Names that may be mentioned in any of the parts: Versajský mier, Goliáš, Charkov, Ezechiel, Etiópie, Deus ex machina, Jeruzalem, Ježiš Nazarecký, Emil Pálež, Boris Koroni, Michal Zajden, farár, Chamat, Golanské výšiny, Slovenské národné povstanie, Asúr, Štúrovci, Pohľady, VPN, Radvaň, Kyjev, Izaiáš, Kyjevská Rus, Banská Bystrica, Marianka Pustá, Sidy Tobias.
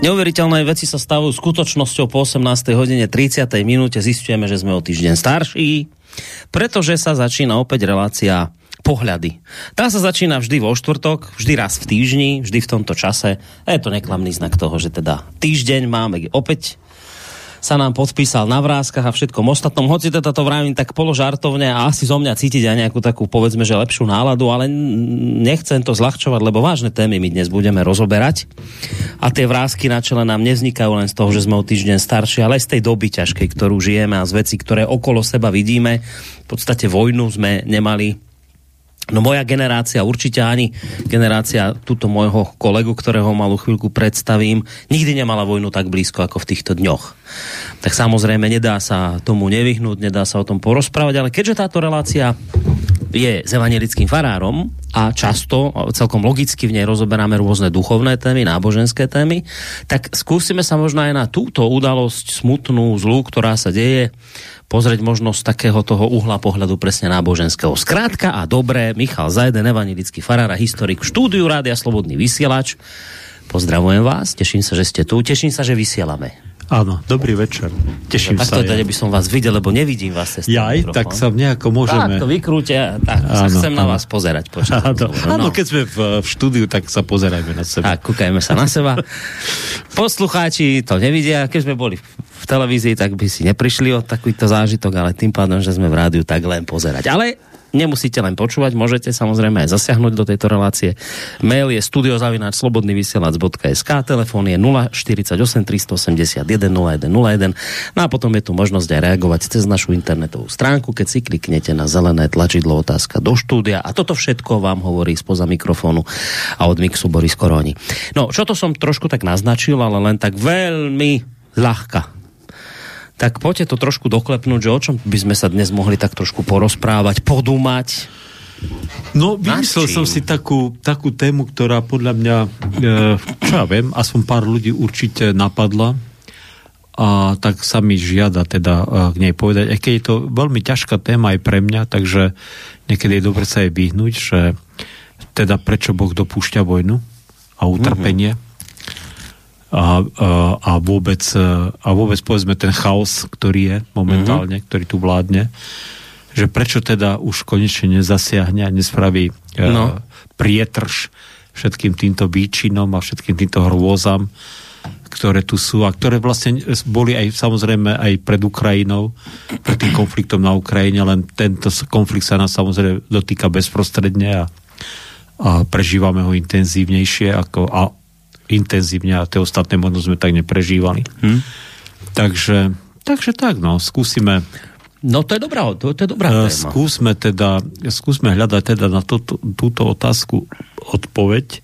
Neuveriteľné veci sa stávajú skutočnosťou po 18:30 zistujeme, že sme o týždeň starší, pretože sa začína opäť relácia Pohľady. Tá sa začína vždy vo štvrtok, vždy raz v týždni, vždy v tomto čase. A je to neklamný znak toho, že teda týždeň máme opäť sa nám podpísal na vrázkach a všetkom ostatnom. Hoci teda to vravím tak položartovne a asi zo mňa cítiť aj nejakú takú, povedzme, že lepšiu náladu, ale nechcem to zľahčovať, lebo vážne témy my dnes budeme rozoberať. A tie vrázky na čele nám nevznikajú len z toho, že sme o týždeň starší, ale aj z tej doby ťažkej, ktorú žijeme a z vecí, ktoré okolo seba vidíme. V podstate vojnu sme nemali. No moja generácia, určite ani generácia túto môjho kolegu, ktorého malú chvíľku predstavím, nikdy nemala vojnu tak blízko ako v týchto dňoch. Tak samozrejme nedá sa tomu nevyhnúť, nedá sa o tom porozprávať, ale keďže táto relácia je s evanjelickým farárom a často, celkom logicky v nej rozoberáme rôzne duchovné témy, náboženské témy, tak skúsime sa možno aj na túto udalosť smutnú, zlú, ktorá sa deje, pozrieť možnosť takého toho uhla pohľadu presne náboženského. Skrátka a dobre, Michal Zajden, evanjelický farár a historik v štúdiu Rádia Slobodný vysielač. Pozdravujem vás, teším sa, že ste tu, teším sa, že vysielame. Áno, dobrý večer. Teším sa. Takto teda by som vás videl, lebo nevidím vás. Tak sa nejako môžeme. Takto vykrúťa, tak sa chcem na vás pozerať. Áno, keď sme v štúdiu, tak sa pozerajme na seba. Tak, kúkajme sa na seba. Poslucháči to nevidia, keď sme boli v televízii, tak by si neprišli o takýto zážitok, ale tým pádom, že sme v rádiu, tak len pozerať. Ale nemusíte len počúvať, môžete samozrejme aj zasiahnuť do tejto relácie. Mail je studio@slobodnyvysielac.sk, telefón je 048 381 0101. No a potom je tu možnosť aj reagovať cez našu internetovú stránku, keď si kliknete na zelené tlačidlo otázka do štúdia a toto všetko vám hovorí spoza mikrofónu a od mixu Boris Koroni. No, čo to som trošku tak naznačil, ale len tak veľmi ľahka. Tak poďte to trošku doklepnúť, že o čom by sme sa dnes mohli tak trošku porozprávať, podúmať. No, vymyslel som si takú tému, ktorá podľa mňa, čo ja viem, aspoň pár ľudí určite napadla a tak sa mi žiada teda k nej povedať. Aj keď je to veľmi ťažká téma aj pre mňa, takže niekedy je dobre sa jej vyhnúť, že teda prečo Boh dopúšťa vojnu a utrpenie. Mm-hmm. A vôbec povedzme ten chaos, ktorý je momentálne, ktorý tu vládne, že prečo teda už konečne nezasiahne a nespraví prietrž všetkým týmto výčinom a všetkým týmto hrôzam, ktoré tu sú a ktoré vlastne boli aj samozrejme aj pred Ukrajinou, pred tým konfliktom na Ukrajine, len tento konflikt sa nás samozrejme dotýka bezprostredne a prežívame ho intenzívnejšie a tie ostatné možno sme tak neprežívali. Takže tak, no, skúsime... No, to je dobrá téma. Skúsme hľadať teda na túto otázku odpoveď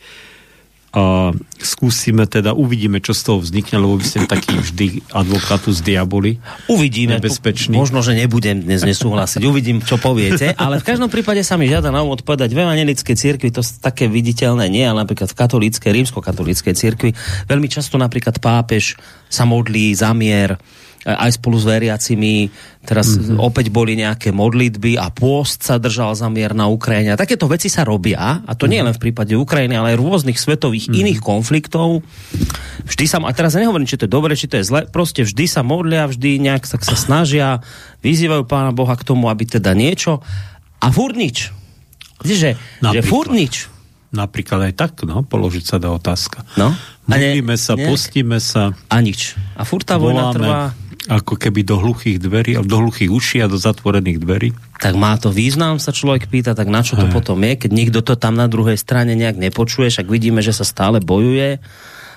a skúsime teda, uvidíme, čo z toho vznikne, lebo by som taký vždy advokátus diaboli. Uvidíme, možno, že nebudem dnes nesúhlasiť, uvidím, čo poviete, ale v každom prípade sa mi žiada na úvod povedať, v evanjelickej cirkvi to také viditeľné nie, ale napríklad v katolíckej, rímskokatolíckej cirkvi veľmi často napríklad pápež sa modlí za mier, aj spolu s veriacimi, teraz opäť boli nejaké modlitby a pôst sa držal za mier na Ukrajine. Takéto veci sa robia, a to nie len v prípade Ukrajiny, ale aj rôznych svetových iných konfliktov. Vždy sa, a teraz ja nehovorím, či to je dobre, či to je zle, proste vždy sa modlia, vždy nejak tak sa snažia, vyzývajú Pána Boha k tomu, aby teda niečo. A furt nič. Že furt nič. Napríklad aj tak, položiť sa do otázka. Modlíme sa, postíme sa. A nič. A furt tá vojna trvá ako keby do hluchých dverí, do hluchých uší a do zatvorených dverí. Tak má to význam, sa človek pýta, tak na čo to potom je, keď nikto to tam na druhej strane nejak nepočuje, však vidíme, že sa stále bojuje,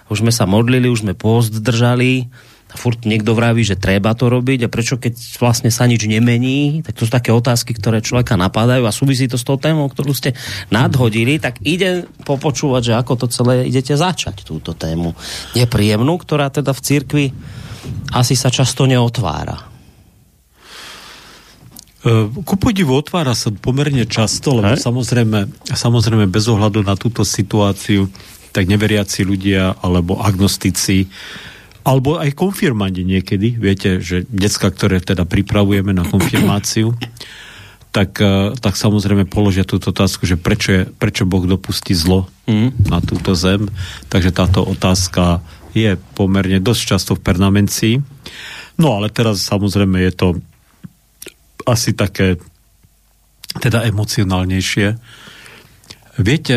už sme sa modlili, už sme pôst držali, a furt niekto vraví, že treba to robiť a prečo, keď vlastne sa nič nemení, tak to sú také otázky, ktoré človeka napadajú a súvisí to s tou témou, ktorú ste nadhodili, tak ide popočúvať, že ako to celé idete začať túto tému nepríjemnú, ktorá teda v cirkvi asi sa často neotvára. Ku podivu otvára sa pomerne často, lebo samozrejme bez ohľadu na túto situáciu, tak neveriaci ľudia, alebo agnostici, alebo aj konfirmandi niekedy, viete, že decka, ktoré teda pripravujeme na konfirmáciu, tak samozrejme položia túto otázku, že prečo Boh dopustí zlo na túto zem. Takže táto otázka je pomerne dosť často v Pernamencii. No ale teraz samozrejme je to asi také teda emocionálnejšie. Viete,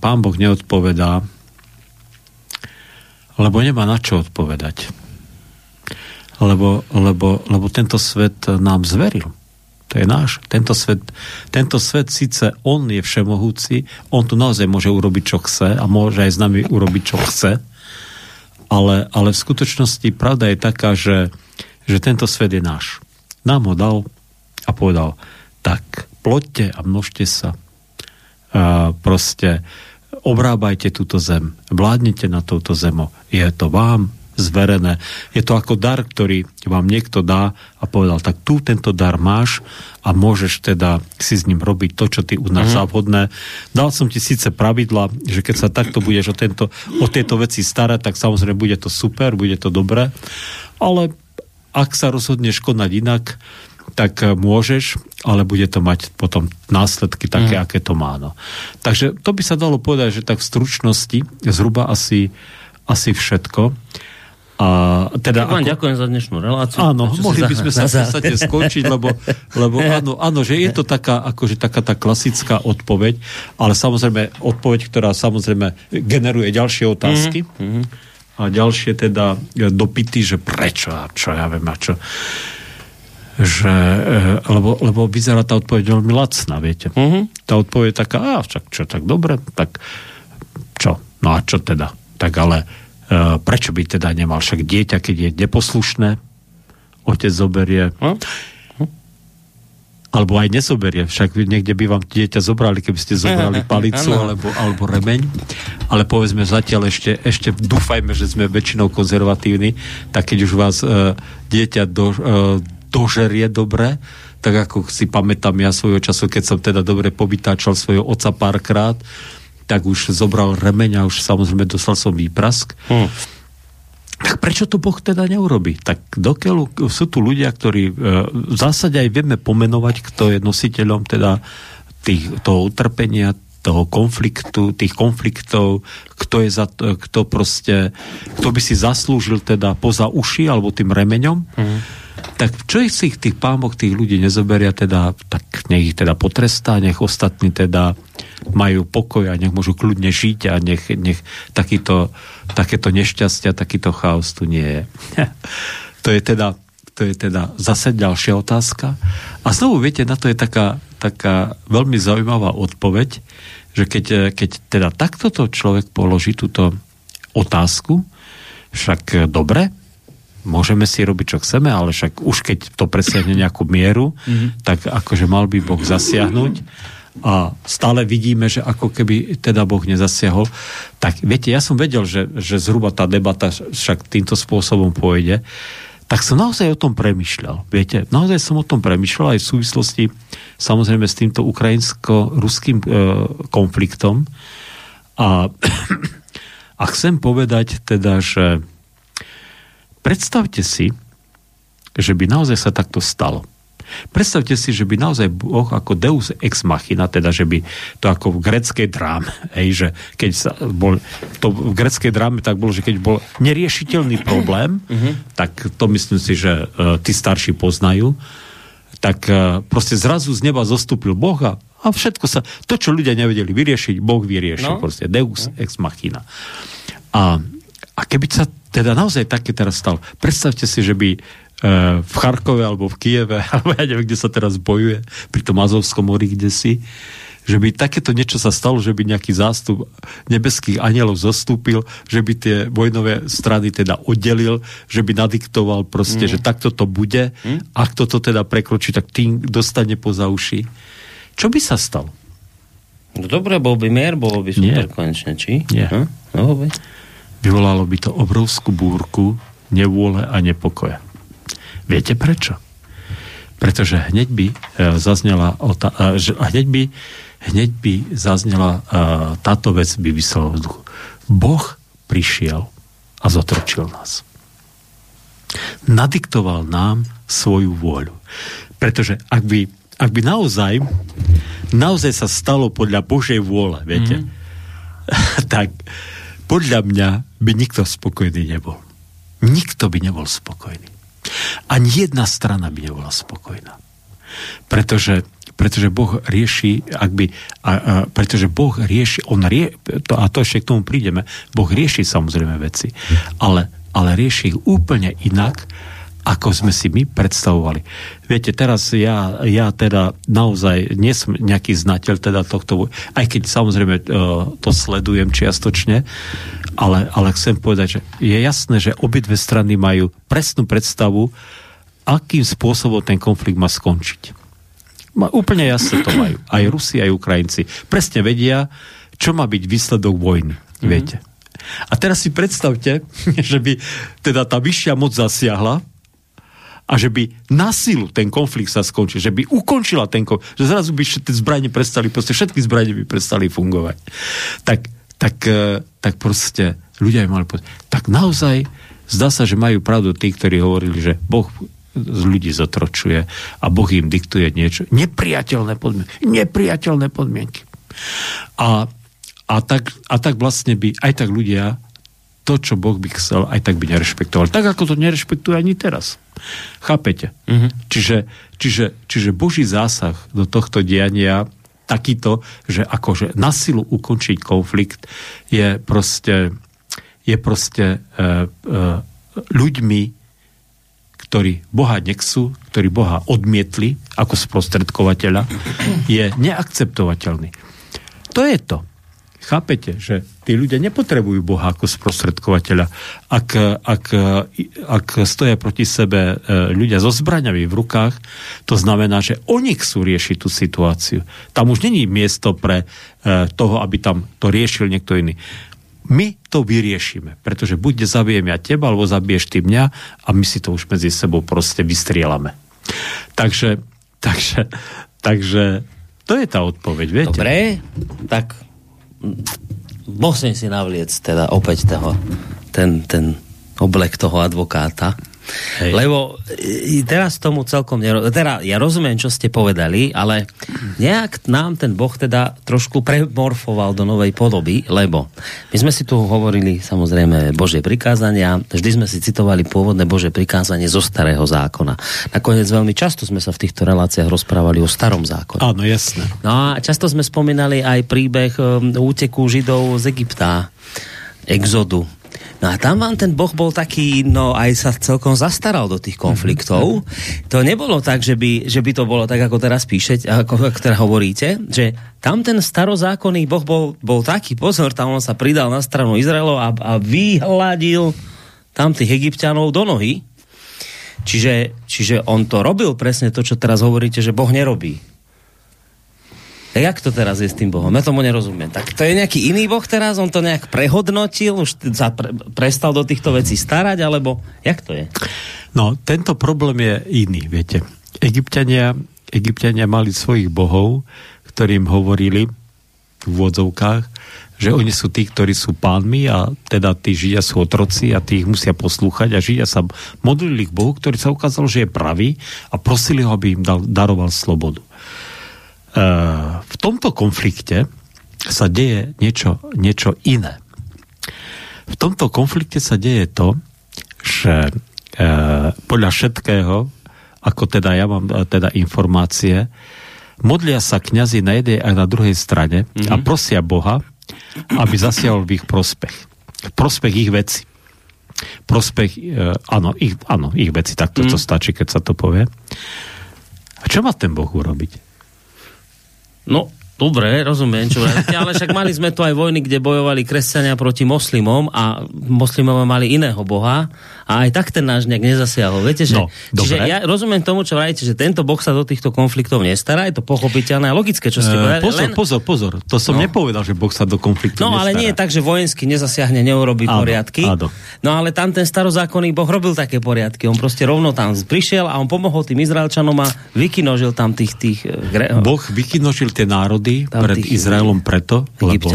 Pán Boh neodpovedá, lebo nemá na čo odpovedať. Lebo tento svet nám zveril. To je náš. Tento svet síce on je všemohúci, on tu naozaj môže urobiť, čo chce a môže aj s nami urobiť, čo chce, ale v skutočnosti pravda je taká, že tento svet je náš. Nám ho dal a povedal, tak ploďte a množte sa. Proste obrábajte túto zem, vládnite na touto zemou. Je to vám zverené. Je to ako dar, ktorý vám niekto dá a povedal, tak tu tento dar máš a môžeš teda si s ním robiť to, čo ty uznáš za vhodné. Dal som ti síce pravidla, že keď sa takto budeš o tieto veci starať, tak samozrejme bude to super, bude to dobré, ale ak sa rozhodneš konať inak, tak môžeš, ale bude to mať potom následky také, aké to má. No. Takže to by sa dalo povedať, že tak v stručnosti zhruba asi všetko. A teda vám ako... ďakujem za dnešnú reláciu. Áno, mohli by sme sa v podstate skončiť, lebo áno, že je to taká, akože taká tá klasická odpoveď, ale samozrejme odpoveď, ktorá samozrejme generuje ďalšie otázky a ďalšie teda dopyty, že prečo a čo, ja viem a čo. Že, lebo vyzerá tá odpoveď veľmi lacná, viete. Tá odpoveď je taká, čo, tak dobre, tak čo, no a čo teda? Tak ale prečo by teda nemal? Však dieťa, keď je neposlušné, otec zoberie. Alebo aj nezoberie. Však niekde by vám dieťa zobrali, keby ste zobrali palicu alebo remeň. Ale povedzme zatiaľ ešte dúfajme, že sme väčšinou konzervatívni, tak keď už vás dieťa dožerie dobre, tak ako si pamätám ja svojho času, keď som teda dobre povytáčal svojho oca párkrát, tak už zobral remeň a už samozrejme dostal som výprask. Tak prečo to Boh teda neurobí? Tak dokiaľ sú tu ľudia, ktorí v zásade aj vieme pomenovať, kto je nositeľom teda toho utrpenia, toho konfliktu, tých konfliktov, kto by si zaslúžil teda poza uši alebo tým remeňom, tak čo si tých pámok, tých ľudí nezoberia teda, tak nech ich teda potrestá, nech ostatní teda majú pokoj a nech môžu kľudne žiť a nech takéto nešťastia, takýto chaos tu nie je. To je teda zase ďalšia otázka. A znovu, viete, na to je taká veľmi zaujímavá odpoveď, že keď teda takto to človek položí túto otázku, však dobre, môžeme si robiť, čo chceme, ale však už keď to presiahne nejakú mieru, tak akože mal by Boh zasiahnuť a stále vidíme, že ako keby teda Boh nezasiahol. Tak viete, ja som vedel, že zhruba tá debata však týmto spôsobom pôjde, tak som naozaj o tom premyšľal. Viete, naozaj som o tom premyšľal aj v súvislosti samozrejme s týmto ukrajinsko-ruským konfliktom a chcem povedať teda, že predstavte si, že by naozaj sa takto stalo. Predstavte si, že by naozaj Boh ako Deus ex machina, teda že by to ako v gréckej dráme, že keď v gréckej dráme tak bolo, že keď bol neriešiteľný problém, tak to myslím si, že tí starší poznajú, tak proste zrazu z neba zostúpil Boh a všetko sa, to čo ľudia nevedeli vyriešiť, Boh vyriešil, proste Deus ex machina. A keby sa teda naozaj také teraz stalo, predstavte si, že by v Charkove alebo v Kyjeve, alebo ja neviem, kde sa teraz bojuje, pri tom Azovskom mori kdesi, že by takéto niečo sa stalo, že by nejaký zástup nebeských anielov zostúpil, že by tie vojnové strany teda oddelil, že by nadiktoval proste, že takto to bude, a kto to teda prekročí, tak tým dostane poza uši. Čo by sa stalo? No dobre, bol by mier, bolo by super konečne, či? Nie. No, by. Vyvolalo by to obrovskú búrku nevôle a nepokoja. Viete prečo? Pretože hneď by zaznela táto vec by vyslala vzduchu. Boh prišiel a zotročil nás. Nadiktoval nám svoju vôľu. Pretože ak by naozaj sa stalo podľa Božej vôle, viete, tak podľa mňa by nikto spokojný nebol. Nikto by nebol spokojný. Ani jedna strana by nebola spokojná. Pretože Boh rieši, a to ešte k tomu prídeme, Boh rieši samozrejme veci, ale rieši ich úplne inak, ako sme si my predstavovali. Viete, teraz ja teda naozaj nie som nejaký znateľ teda tohto, aj keď samozrejme to sledujem čiastočne, ale chcem povedať, že je jasné, že obidve strany majú presnú predstavu, akým spôsobom ten konflikt má skončiť. Úplne jasne to majú. Aj Rusi, aj Ukrajinci. Presne vedia, čo má byť výsledok vojny. Mm-hmm. Viete. A teraz si predstavte, že by teda tá vyššia moc zasiahla a že by na silu ten konflikt sa skončil, že by ukončila ten konflikt, že zrazu by všetky zbranie by prestali fungovať. Tak proste ľudia by mali povedať. Tak naozaj zdá sa, že majú pravdu tí, ktorí hovorili, že Boh z ľudí zotročuje a Boh im diktuje niečo. Nepriateľné podmienky. A tak vlastne by aj tak ľudia to, čo Boh by chcel, aj tak by nerešpektoval. Tak, ako to nerešpektuje ani teraz. Chápete? Mm-hmm. Čiže Boží zásah do tohto diania takýto, že akože na silu ukončiť konflikt je proste ľuďmi, ktorí Boha nechcú, ktorí Boha odmietli ako sprostredkovateľa, je neakceptovateľný. To je to. Chápete, že tí ľudia nepotrebujú Boha ako sprostredkovateľa. Ak stoja proti sebe ľudia so zbraňami v rukách, to znamená, že oni chcú riešiť tú situáciu. Tam už není miesto pre toho, aby tam to riešil niekto iný. My to vyriešime, pretože buď zabijem ja teba, alebo zabiješ ty mňa a my si to už medzi sebou proste vystrielame. Takže to je tá odpoveď, viete? Dobre, tak musím si navliec teda opäť ten oblek toho advokáta. Hej. Lebo teraz tomu celkom teda ja rozumiem, čo ste povedali, ale nejak nám ten Boh teda trošku premorfoval do novej podoby, lebo my sme si tu hovorili samozrejme Božie prikázania, vždy sme si citovali pôvodné Božie prikázanie zo Starého zákona. Nakoniec veľmi často sme sa v týchto reláciách rozprávali o Starom zákone. Áno, jasné. No a často sme spomínali aj príbeh úteku Židov z Egypta, exodu. No a tam vám ten Boh bol taký, no aj sa celkom zastaral do tých konfliktov. To nebolo tak, že by to bolo tak, ako teraz píšete, ako teraz hovoríte, že tam ten starozákonný Boh bol taký, pozor, tam on sa pridal na stranu Izraelov a vyhladil tam tých Egypťanov do nohy. Čiže on to robil presne to, čo teraz hovoríte, že Boh nerobí. Jak to teraz je s tým Bohom? Ja tomu nerozumiem. Tak to je nejaký iný Boh teraz? On to nejak prehodnotil? Už sa prestal do týchto vecí starať? Alebo jak to je? No, tento problém je iný, viete. Egypťania mali svojich bohov, ktorým hovorili v úvodzovkách, že oni sú tí, ktorí sú pánmi a teda tí Židia sú otroci a tí ich musia poslúchať a Židia sa modlili k Bohu, ktorý sa ukázal, že je pravý a prosili ho, aby im daroval slobodu. V tomto konflikte sa deje niečo iné. V tomto konflikte sa deje to, že podľa všetkého, ako teda ja mám teda informácie, modlia sa kňazi na jednej a na druhej strane a prosia Boha, aby zasiahol v ich prospech. V prospech ich veci. Ich veci. Tak to stačí, keď sa to povie. A čo má ten Boh urobiť? No, dobre, rozumiem, čo hovoríte, ale však mali sme tu aj vojny, kde bojovali kresťania proti moslimom a moslimom mali iného boha a aj tak ten náš nejak nezasiahol. Viete, že? No, čiže ja rozumiem tomu, čo hovoríte, že tento boh sa do týchto konfliktov nestará, je to pochopiteľné a logické, čo ste povedali. Pozor, to som nepovedal, že boh sa do konfliktov nestará. No, ale nie je tak, že vojenský nezasiahne, neurobí poriadky. Áno. No, ale tam ten starozákonný boh robil také poriadky, on proste rovno tam prišiel a on pomohol tým Izraelčanom a vykinožil tam tých Boh vykinožil tie národy Pohľady tam pred Izraelom preto, lebo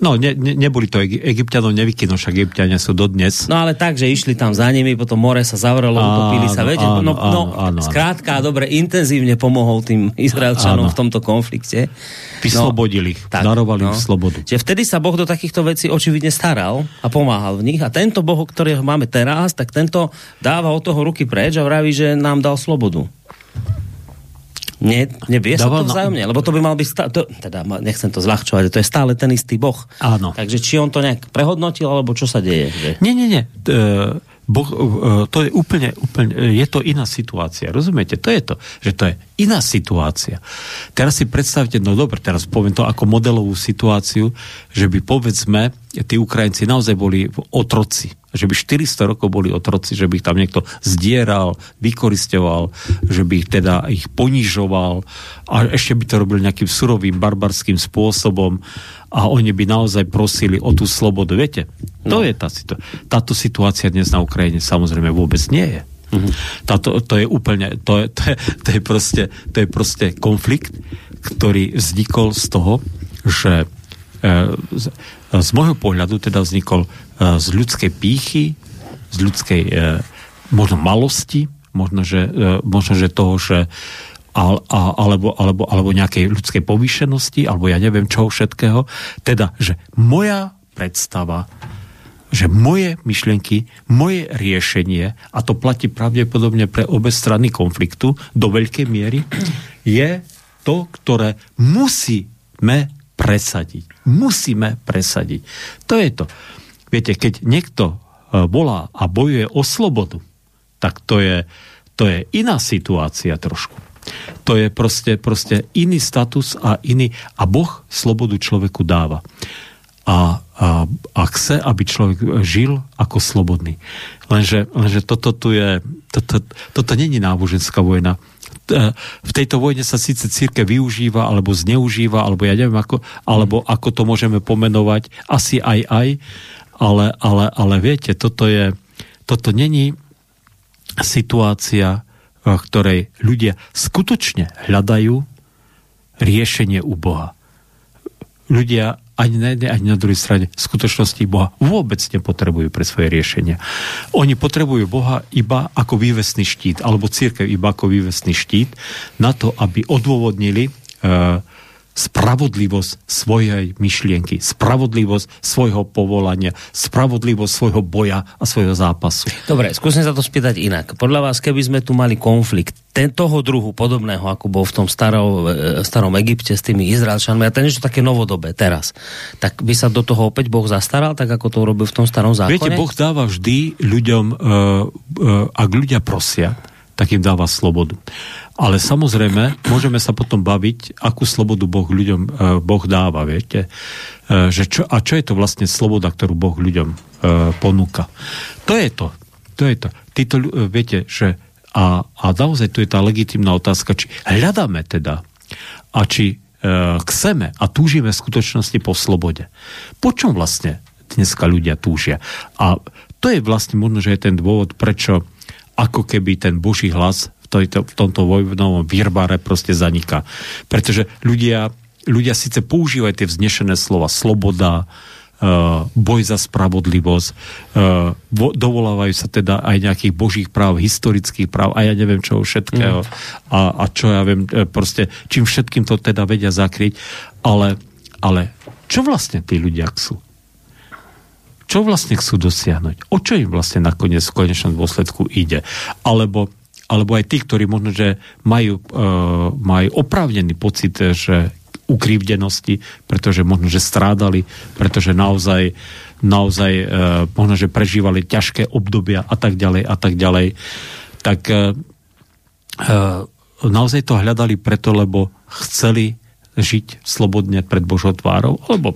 no, neboli to Egypťanov, nevykynul, však Egypťania sú dodnes. No ale tak, že išli tam za nimi, potom more sa zavrelo, utopili sa, viete? Áno. Skrátka, dobre, intenzívne pomohol tým Izraelčanom v tomto konflikte. Vyslobodili ich, darovali im slobodu. Čiže vtedy sa Boh do takýchto vecí očividne staral a pomáhal v nich a tento Boh, ktorého máme teraz, tak tento dáva od toho ruky preč a vraví, že nám dal slobodu. Nebije sa to vzájomne, lebo to by mal byť teda nechcem to zľahčovať, to je stále ten istý Boh. Áno. Takže či on to nejak prehodnotil, alebo čo sa deje? Že? Nie. Boh, to je úplne, je to iná situácia, rozumiete? To je to, že to je iná situácia. Teraz si predstavte, no dobre, teraz poviem to ako modelovú situáciu, že by povedzme, tí Ukrajinci naozaj boli otroci, že by 400 rokov boli otroci, že by ich tam niekto zdieral, vykorisťoval, že by ich teda ponižoval a ešte by to robil nejakým surovým, barbarským spôsobom a oni by naozaj prosili o tú slobodu, viete? No. To je tá situácia. Táto situácia dnes na Ukrajine samozrejme vôbec nie je. Mm-hmm. To je proste konflikt, ktorý vznikol z toho, že z môjho pohľadu teda vznikol z ľudskej pýchy, z ľudskej možno malosti, možno, že toho, že alebo nejakej ľudskej povýšenosti, alebo ja neviem čoho všetkého. Teda, že moja predstava, že moje myšlienky, moje riešenie, a to platí pravdepodobne pre obe strany konfliktu do veľkej miery, je to, ktoré musíme presadiť. To je to. Viete, keď niekto volá a bojuje o slobodu, tak to je iná situácia trošku. To je proste iný status a iný. A Boh slobodu človeku dáva. A chce, aby človek žil ako slobodný. Lenže toto není náboženská vojna. V tejto vojne sa síce cirkev využíva, alebo zneužíva, alebo ja neviem ako, alebo ako to môžeme pomenovať, asi aj, ale viete, toto není situácia, v ktorej ľudia skutočne hľadajú riešenie u Boha. Ľudia ani na jednej, ani na druhej strane skutočnosti Boha vôbec nepotrebujú pre svoje riešenia. Oni potrebujú Boha iba ako vývesný štít, alebo cirkev iba ako vývesný štít na to, aby odôvodnili spravodlivosť svojej myšlienky, spravodlivosť svojho povolania, spravodlivosť svojho boja a svojho zápasu. Dobre, skúsme sa to spýtať inak. Podľa vás, keby sme tu mali konflikt toho druhu podobného, ako bol v tom starom Egypte s tými Izraelčanmi, a to je niečo také novodobé teraz, tak by sa do toho opäť Boh zastaral, tak ako to urobil v tom starom zákone? Viete, Boh dáva vždy ľuďom, ak ľudia prosia, tak im dáva slobodu. Ale samozrejme, môžeme sa potom baviť, akú slobodu Boh ľuďom Boh dáva, viete? Čo je to vlastne sloboda, ktorú Boh ľuďom ponúka? To je to. Títo, viete, že a naozaj tu je tá legitímna otázka, či hľadáme teda a či chceme a túžime v skutočnosti po slobode. Po čom vlastne dneska ľudia túžia? A to je vlastne možno, že je ten dôvod, prečo ako keby ten Boží hlas v tomto vojnovom virbáre proste zaniká. Pretože ľudia síce používajú tie vznešené slova sloboda, boj za spravodlivosť, dovolávajú sa teda aj nejakých božích práv, historických práv a ja neviem čo všetkého a čo ja viem, proste čím všetkým to teda vedia zakryť, ale čo vlastne tí ľudia chcú? Čo vlastne chcú dosiahnuť? O čo im vlastne nakoniec v konečnom dôsledku ide? Alebo aj tí, ktorí možno, že majú oprávnený pocit, že ukrivdenosti, pretože možno, že strádali, pretože naozaj možno, že prežívali ťažké obdobia a tak ďalej. Tak naozaj to hľadali preto, lebo chceli žiť slobodne pred Božou tvárou, alebo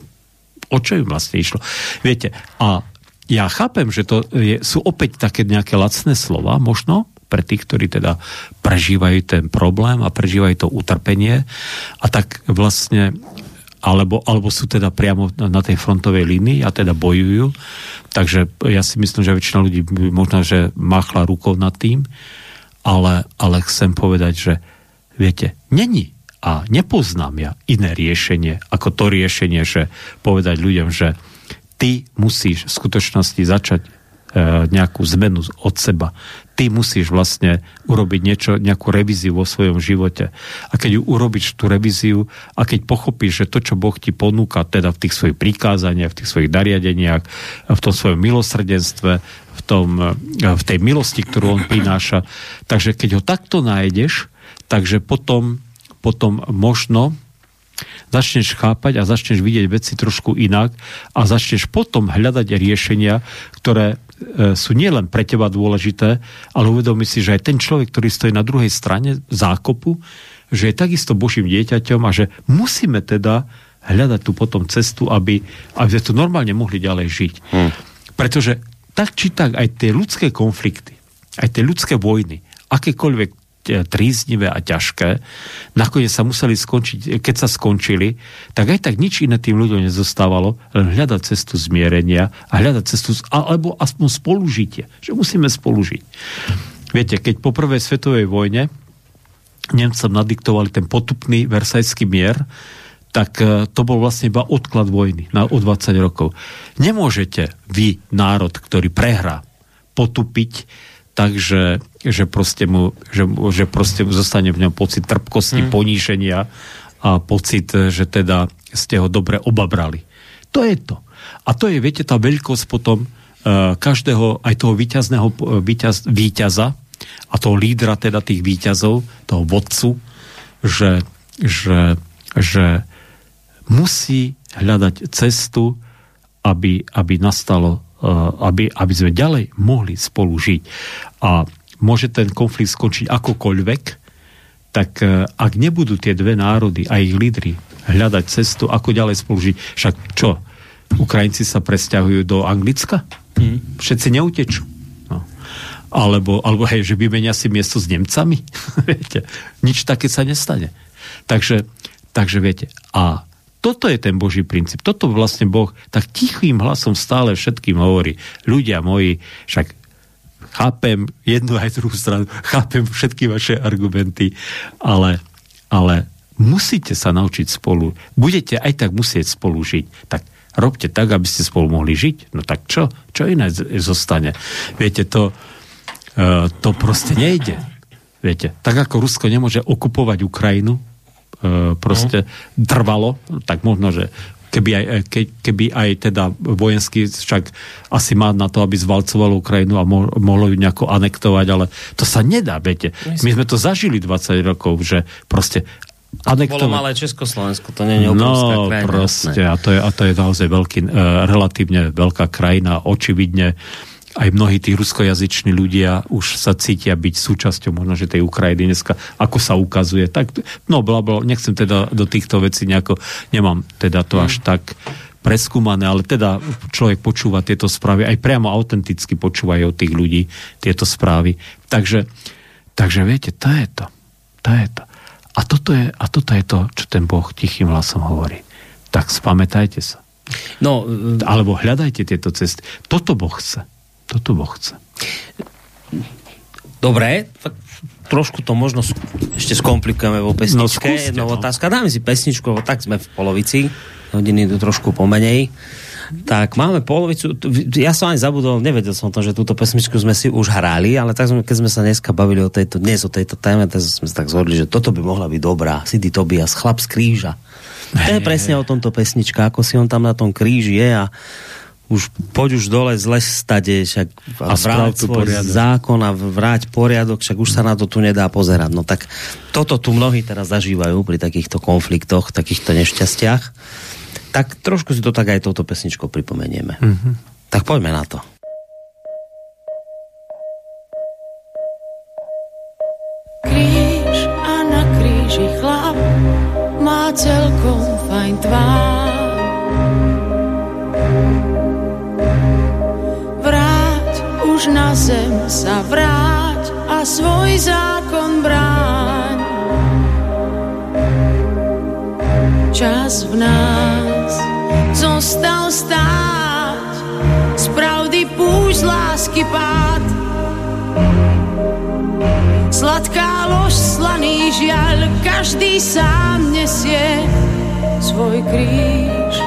o čo im vlastne išlo. Viete, a ja chápem, že to sú opäť také nejaké lacné slova, možno, pre tých, ktorí teda prežívajú ten problém a prežívajú to utrpenie a tak vlastne alebo sú teda priamo na tej frontovej línii a teda bojujú. Takže ja si myslím, že väčšina ľudí možno, že máchla rukou nad tým, ale chcem povedať, že viete, není A nepoznám ja iné riešenie, ako to riešenie, že povedať ľuďom, že ty musíš v skutočnosti začať nejakú zmenu od seba. Ty musíš vlastne urobiť niečo, nejakú revíziu vo svojom živote. A keď ju urobíš tú revíziu a keď pochopíš, že to, čo Boh ti ponúka, teda v tých svojich prikázaniach, v tých svojich nariadeniach, v tom svojom milosrdenstve, v tej milosti, ktorú on prináša. Takže keď ho takto nájdeš, takže potom možno začneš chápať a začneš vidieť veci trošku inak a začneš potom hľadať riešenia, ktoré sú nielen pre teba dôležité, ale uvedomí si, že aj ten človek, ktorý stojí na druhej strane zákopu, že je takisto Božím dieťaťom a že musíme teda hľadať tu potom cestu, aby sme tu normálne mohli ďalej žiť. Pretože tak či tak aj tie ľudské konflikty, aj tie ľudské vojny, akékoľvek tríznivé a ťažké, nakoniec sa museli skončiť, keď sa skončili, tak aj tak nič iné tým ľuďom nezostávalo, len hľadať cestu zmierenia a hľadať cestu, alebo aspoň spolužitie, že musíme spolužiť. Viete, keď po prvej svetovej vojne Nemcom nadiktovali ten potupný versajský mier, tak to bol vlastne iba odklad vojny na o 20 rokov. Nemôžete vy, národ, ktorý prehrá, potupiť takže že proste mu zostane v ňom pocit trpkosti, poníženia a pocit, že teda ste ho dobre obabrali. To je to. A to je, viete, tá veľkosť potom každého, aj toho víťaza a toho lídra teda tých víťazov, toho vodcu, že musí hľadať cestu, aby nastalo aby sme ďalej mohli spolu žiť. A môže ten konflikt skončiť akokoľvek, tak ak nebudú tie dve národy a ich lídri hľadať cestu, ako ďalej spolu žiť. Však čo? Ukrajinci sa presťahujú do Anglicka? Všetci neutečú. No. Alebo hej, že vymenia si miesto s Nemcami? Viete, nič také sa nestane. Takže viete, a toto je ten Boží princíp. Toto vlastne Boh tak tichým hlasom stále všetkým hovorí. Ľudia moji, však chápem jednu aj druhú stranu, chápem všetky vaše argumenty, ale musíte sa naučiť spolu. Budete aj tak musieť spolu žiť. Tak robte tak, aby ste spolu mohli žiť. No tak čo? Čo iné zostane? Viete, to proste nejde. Viete, tak ako Rusko nemôže okupovať Ukrajinu, proste trvalo, tak možno, že keby aj teda vojenský však asi má na to, aby zvalcovalo Ukrajinu a mohlo ju nejako anektovať, ale to sa nedá, viete. My sme to zažili 20 rokov, že proste anektovať. Bolo malé Československo, to nie je obrovská krajina. No proste, a to je naozaj relatívne veľká krajina, očividne aj mnohí tí ruskojazyční ľudia už sa cítia byť súčasťou možno, že tej Ukrajiny dneska, ako sa ukazuje. Tak, no blablabla, nechcem teda do týchto vecí nejako, nemám teda to až tak preskúmané, ale teda človek počúva tieto správy, aj priamo autenticky počúvajú od tých ľudí tieto správy. Takže viete, to je to. A toto je to, čo ten Boh tichým hlasom hovorí. Tak spamätajte sa. No, alebo hľadajte tieto cesty. Toto Boh chce. Dobre, tak trošku to možno ešte skomplikujeme vo pesničke. No, skúste, jednou otázka. Dáme si pesničku, tak sme v polovici. Hodiny tu trošku pomenej. Tak máme polovicu. Ja som aj zabudol, nevedel som to, že túto pesničku sme si už hrali, ale tak keď sme sa dneska bavili o tejto téme, tak sme sa tak zhodli, že toto by mohla byť dobrá. Sidy Tobias, Chlap z kríža. To je presne o tomto pesnička, ako si on tam na tom kríži je a už poď už dole z lestade, však a vráť svoj zákon a vráť poriadok, však už sa na to tu nedá pozerať. No tak toto tu mnohí teraz zažívajú pri takýchto konfliktoch, takýchto nešťastiach. Tak trošku si to tak aj touto pesničkou pripomenieme. Mm-hmm. Tak poďme na to. Kríž a na kríži chlap má celkom fajn tvár. Už na zem sa vráť a svoj zákon bráň. Čas v nás zostal stáť, z pravdy púšť, z lásky pád. Sladká lož, slaný žiaľ, každý sám nesie svoj kríž.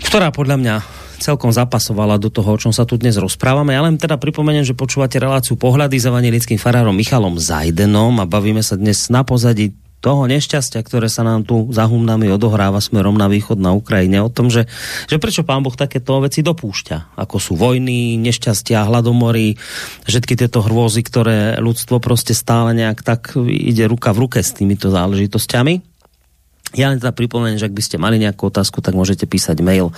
Ktorá podľa mňa celkom zapasovala do toho, o čom sa tu dnes rozprávame. Ja len teda pripomeniem, že počúvate reláciu Pohľady za vanilickým farárom Michalom Zajdenom a bavíme sa dnes na pozadí toho nešťastia, ktoré sa nám tu za humnami odohráva smerom na východ na Ukrajine. O tom, že prečo Pán Boh takéto veci dopúšťa, ako sú vojny, nešťastia, hladomory, všetky tieto hrôzy, ktoré ľudstvo proste stále nejak tak ide ruka v ruke s týmito záležitosťami. Ja len teda pripomeniem, že ak by ste mali nejakú otázku, tak môžete písať mail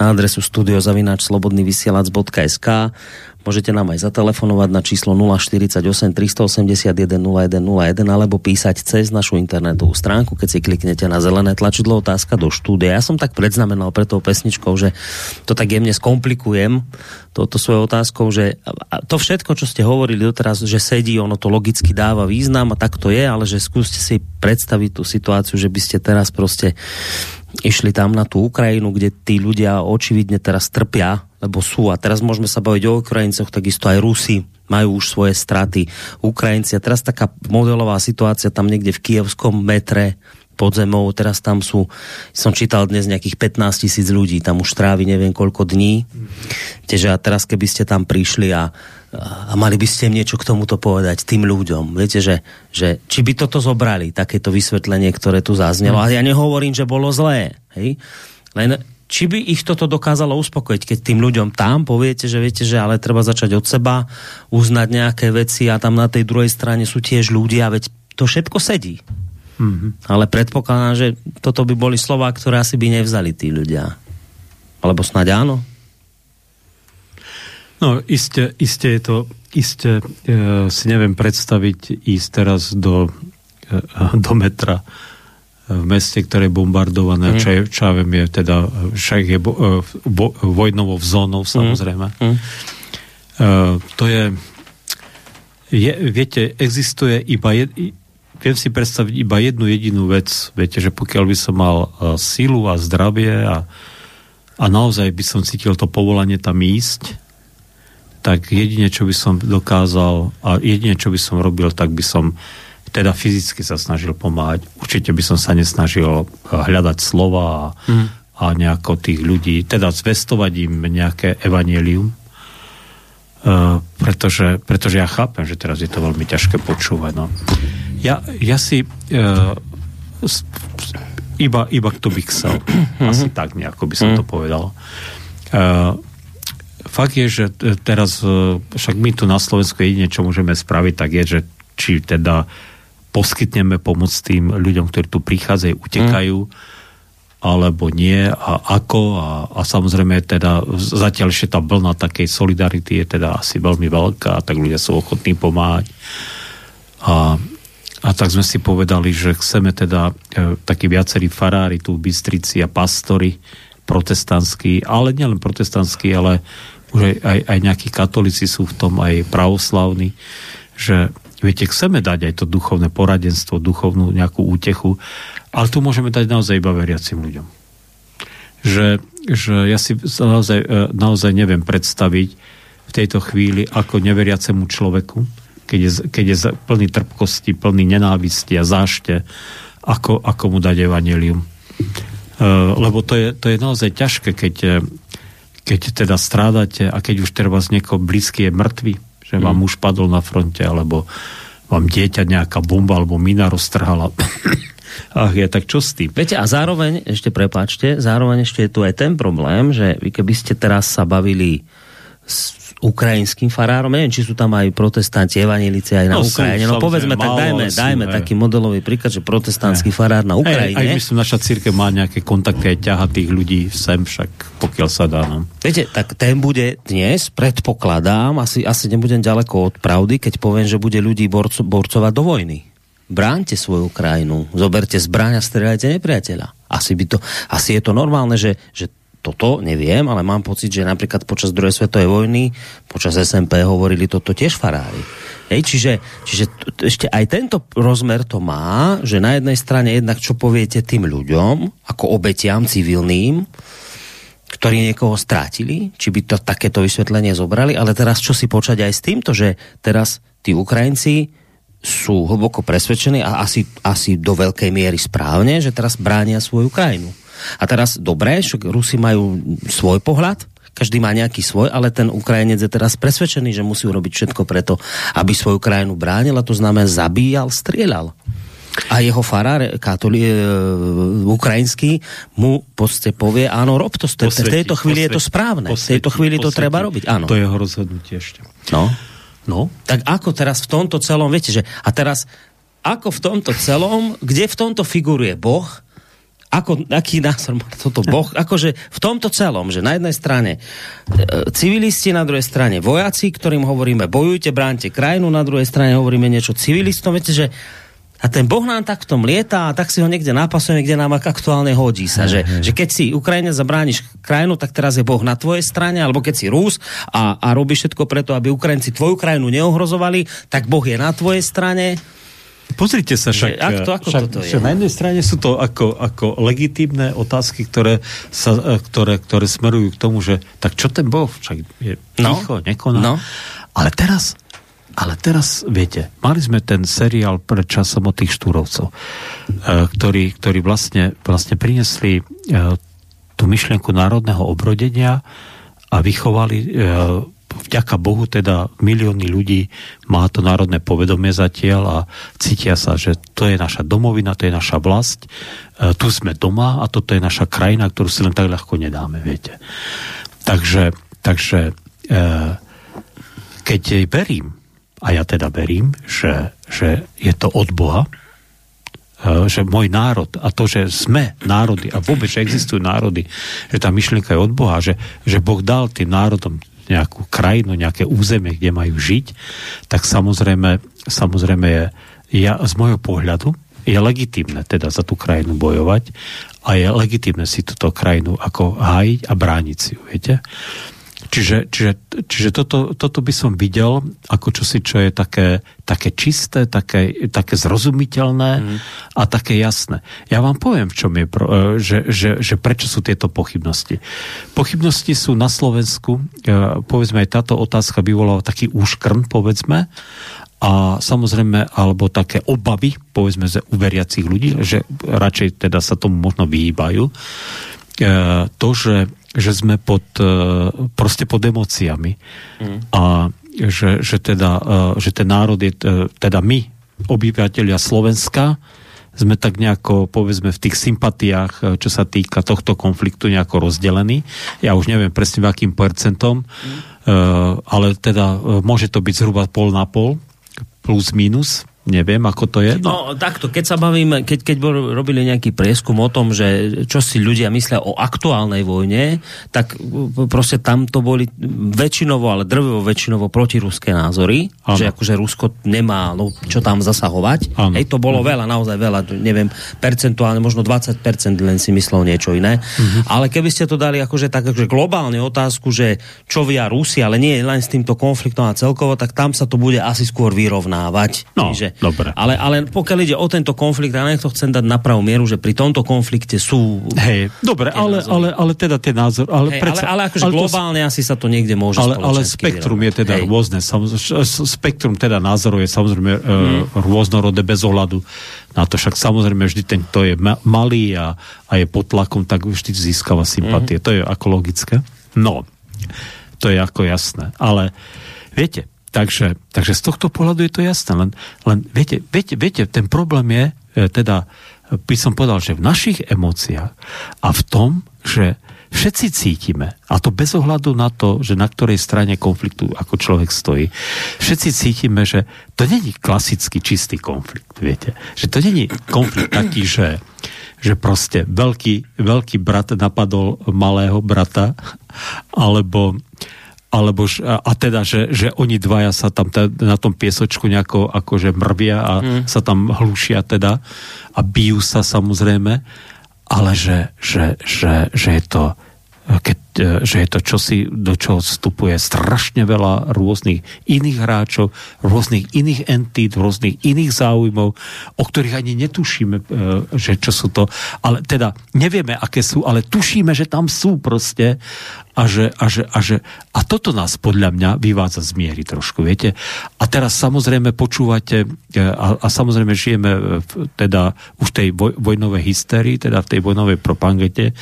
na adresu studiozavináčslobodnyvysielac.sk. Môžete nám aj zatelefonovať na číslo 048 381 0101 alebo písať cez našu internetovú stránku, keď si kliknete na zelené tlačidlo otázka do štúdia. Ja som tak predznamenal pre tou pesničkou, že to tak jemne skomplikujem touto svojou otázkou, že to všetko, čo ste hovorili doteraz, že sedí, ono to logicky dáva význam a tak to je, ale že skúste si predstaviť tú situáciu, že by ste teraz proste išli tam na tú Ukrajinu, kde tí ľudia očividne teraz trpia, lebo sú. A teraz môžeme sa baviť o Ukrajincoch, takisto aj Rusi majú už svoje straty. Ukrajinci. A teraz taká modelová situácia tam niekde v kyjevskom metre pod zemou. Teraz tam sú, som čítal dnes, nejakých 15 000 ľudí. Tam už trávi neviem koľko dní. Teže a teraz keby ste tam prišli a mali by ste niečo k tomuto povedať tým ľuďom. Viete, že či by toto zobrali, takéto vysvetlenie, ktoré tu zaznelo. A ja nehovorím, že bolo zlé. Hej? Len či by ich toto dokázalo uspokojiť, keď tým ľuďom tam poviete, že viete, že ale treba začať od seba, uznať nejaké veci a tam na tej druhej strane sú tiež ľudia, veď to všetko sedí. Mm-hmm. Ale predpokladám, že toto by boli slová, ktoré asi by nevzali tí ľudia. Alebo snáď áno? No, iste je to, si neviem predstaviť ísť teraz do metra v meste, ktoré je bombardované, Čávem je teda, však je vojnovou zónou, samozrejme. To je, viete, existuje iba, viem si predstaviť iba jednu jedinú vec, viete, že pokiaľ by som mal silu a zdravie a naozaj by som cítil to povolanie tam ísť, tak jedine, čo by som dokázal a jedine, čo by som robil, tak by som teda fyzicky sa snažil pomáhať. Určite by som sa nesnažil hľadať slova a nejako tých ľudí, teda zvestovať im nejaké evanjelium, pretože ja chápem, že teraz je to veľmi ťažké počúvať. No. Ja si iba kto by chcel. Asi tak nejako by som to povedal. Fakt je, že teraz však my tu na Slovensku jedine, čo môžeme spraviť, tak je, že či teda poskytneme pomoc tým ľuďom, ktorí tu prichádzajú, utekajú, alebo nie, a ako. A samozrejme, teda zatiaľ ešte tá vlna takej solidarity je teda asi veľmi veľká, tak ľudia sú ochotní pomáhať. A tak sme si povedali, že chceme teda takí viacerí farári tu v Bystrici a pastori protestantskí, ale nielen protestantskí, ale už aj nejakí katolíci sú v tom, aj pravoslavní, že viete, chceme dať aj to duchovné poradenstvo, duchovnú nejakú útechu, ale tu môžeme dať naozaj iba veriacim ľuďom. Že ja si naozaj neviem predstaviť v tejto chvíli ako neveriacemu človeku, keď je plný trpkosti, plný nenávisti a zášte, ako mu dať evanjelium. Lebo to je naozaj ťažké, keď teda strádate a keď už treba z niekoho blízky je mŕtvy, že vám muž padol na fronte, alebo vám dieťa nejaká bomba, alebo mina roztrhala. Ach, je tak čo s tým? Viete, a zároveň, zároveň ešte je tu aj ten problém, že vy keby ste teraz sa bavili s ukrajinským farárom, neviem, či sú tam aj protestanti, evanjelici aj na Ukrajine. No povedzme, tak dajme taký modelový príklad, že protestantský farár na Ukrajine. Aj myslím, naša cirkev má nejaké kontakty, aj ťaha tých ľudí sem však, pokiaľ sa dá. No. Viete, tak ten bude dnes, predpokladám, asi nebudem ďaleko od pravdy, keď poviem, že bude ľudí borcovať do vojny. Bráňte svoju krajinu, zoberte zbraň a strieľajte nepriateľa. Asi je to normálne, že toto neviem, ale mám pocit, že napríklad počas druhej svetovej vojny, počas SMP hovorili toto tiež farári. Hej, čiže ešte aj tento rozmer to má, že na jednej strane jednak čo poviete tým ľuďom, ako obetiam civilným, ktorí niekoho strátili, či by to takéto vysvetlenie zobrali, ale teraz čo si počať aj s týmto, že teraz tí Ukrajinci sú hlboko presvedčení a asi do veľkej miery správne, že teraz bránia svoju krajinu. A teraz, dobre, Rusi majú svoj pohľad, každý má nejaký svoj, ale ten Ukrajinec je teraz presvedčený, že musí urobiť všetko preto, aby svoju krajinu bránil, a to znamená zabíjal, strieľal. A jeho farár ukrajinský mu poste povie, áno, rob to, v tejto chvíli je to správne, v tejto chvíli to treba robiť, áno. To je jeho rozhodnutie ešte. No, tak ako teraz v tomto celom, viete, že a teraz, ako v tomto celom, kde v tomto figuruje Boh, aký názor má toto Boh, akože v tomto celom, že na jednej strane civilisti, na druhej strane vojaci, ktorým hovoríme bojujte, bránte krajinu, na druhej strane hovoríme niečo civilistom, viete, že a ten Boh nám tak v tom lietá a tak si ho niekde napasujeme, kde nám aktuálne hodí sa. Že keď si Ukrajine zabrániš krajinu, tak teraz je Boh na tvojej strane, alebo keď si Rus a robíš všetko preto, aby Ukrajinci tvoju krajinu neohrozovali, tak Boh je na tvojej strane. Pozrite sa však. Na jednej strane sú to ako legitímne otázky, ktoré smerujú k tomu, že tak čo ten Boh však je ticho, nekoná. No. Ale teraz, viete, mali sme ten seriál pred časom o tých Štúrovcov, ktorí vlastne priniesli tú myšlienku národného obrodenia a vychovali, vďaka Bohu teda milióny ľudí má to národné povedomie zatiaľ a cítia sa, že to je naša domovina, to je naša vlast, tu sme doma a toto je naša krajina, ktorú si len tak ľahko nedáme, viete. Takže keď jej berím, a ja teda verím, že je to od Boha, že môj národ a to, že sme národy a vôbec, že existujú národy, že tá myšlienka je od Boha, že Boh dal tým národom nejakú krajinu, nejaké územie, kde majú žiť, tak samozrejme z môjho pohľadu je legitímne teda za tú krajinu bojovať a je legitímne si túto krajinu ako hájiť a brániť si ju, viete? Čiže toto by som videl ako čosi, čo je také čisté, také zrozumiteľné a také jasné. Ja vám poviem, v čom je, že prečo sú tieto pochybnosti. Pochybnosti sú na Slovensku, povedzme, aj táto otázka vyvolala taký úškrn, povedzme, a samozrejme, alebo také obavy, povedzme, z uveriacich ľudí, že radšej teda sa tomu možno vyhýbajú. To, že sme proste pod emóciami a že ten národ je, teda my, obyvateľia Slovenska, sme tak nejako, povedzme, v tých sympatiách, čo sa týka tohto konfliktu, nejako rozdelení. Ja už neviem presne, akým percentom, ale teda môže to byť zhruba pol na pol, plus, minus. Neviem, ako to je. No takto, keď sa bavíme, keď robili nejaký prieskum o tom, že čo si ľudia myslia o aktuálnej vojne, tak proste tamto boli väčšinovo, ale drvivo väčšinovo protiruské názory, ano. Že akože Rusko nemá čo tam zasahovať. Ano. Hej, to bolo veľa, naozaj veľa, neviem, percentuálne, možno 20% len si myslel niečo iné. Uh-huh. Ale keby ste to dali akože tak akože globálne otázku, že čo via Rusi, ale nie len s týmto konfliktom a celkovo, tak tam sa to bude asi skôr vyrovnávať. No. Dobre. Ale pokiaľ ide o tento konflikt, ja to chcem dať na pravú mieru, že pri tomto konflikte sú... Hej, dobre, ale teda ten názor... Ale, hej, ale akože ale globálne asi sa to niekde môže spoločensky... Ale spektrum je teda rôzne. Spektrum teda názorov je samozrejme rôznorodé bez ohľadu na to. Však samozrejme vždy ten, kto je malý a je pod tlakom, tak vždy získava sympatie. To je ako logické. No, to je ako jasné. Ale viete... Takže z tohto pohľadu je to jasné. Len viete, ten problém je, teda by som povedal, že v našich emóciách a v tom, že všetci cítime, a to bez ohľadu na to, že na ktorej strane konfliktu ako človek stojí, všetci cítime, že to není klasický čistý konflikt, viete. Že to není konflikt taký, že proste veľký brat napadol malého brata, alebo a teda, že oni dvaja sa tam na tom piesočku nejako akože mrvia a sa tam hlušia teda a bijú sa samozrejme, ale že je to že je to čosi, do čoho vstupuje strašne veľa rôznych iných hráčov, rôznych iných entít, rôznych iných záujmov, o ktorých ani netušíme, že čo sú to, ale teda nevieme, aké sú, ale tušíme, že tam sú proste a toto nás podľa mňa vyvádza z miery trošku, viete. A teraz samozrejme počúvate a samozrejme žijeme teda už tej vojnovej hysterii, teda v tej vojnovej propagande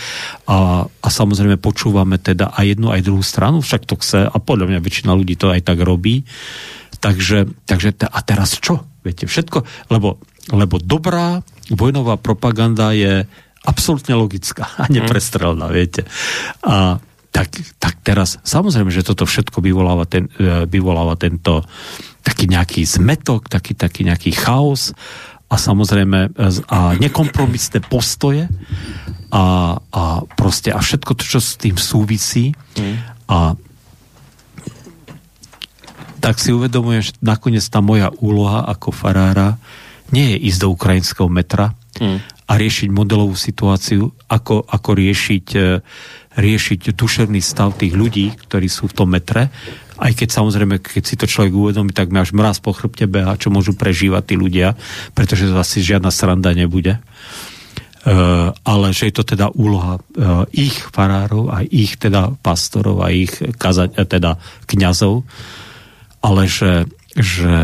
a samozrejme počúvame teda aj jednu, aj druhú stranu, však to chce, a podľa mňa väčšina ľudí to aj tak robí. Takže a teraz čo? Viete, všetko, lebo dobrá vojnová propaganda je absolútne logická a neprestrelná, viete. A tak teraz, samozrejme, že toto všetko vyvoláva tento taký nejaký zmetok, taký nejaký chaos a samozrejme a nekompromisné postoje a proste a všetko to, čo s tým súvisí a tak si uvedomujem, že nakoniec tá moja úloha ako farára nie je ísť do ukrajinského metra a riešiť modelovú situáciu, ako riešiť duševný stav tých ľudí, ktorí sú v tom metre, aj keď samozrejme, keď si to človek uvedomí, tak mi až mraz po chrbte beha, čo môžu prežívať tí ľudia, pretože to asi žiadna sranda nebude. Ale že je to teda úloha ich farárov a ich teda pastorov a ich teda kňazov, ale že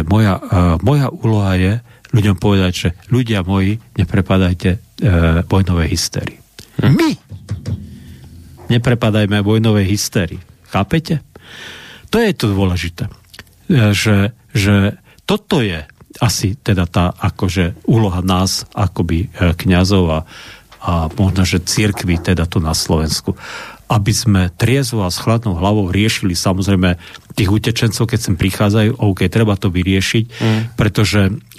moja úloha je ľuďom povedať, že ľudia moji, neprepadajte vojnovej hysterii. My neprepadajme vojnovej hysterii. Chápete? To je to dôležité. Že toto je asi teda tá akože úloha nás, akoby kňazov a možno, že cirkvi teda tu na Slovensku. Aby sme triezvo a s chladnou hlavou riešili samozrejme tých utečencov, keď sem prichádzajú, OK, treba to vyriešiť,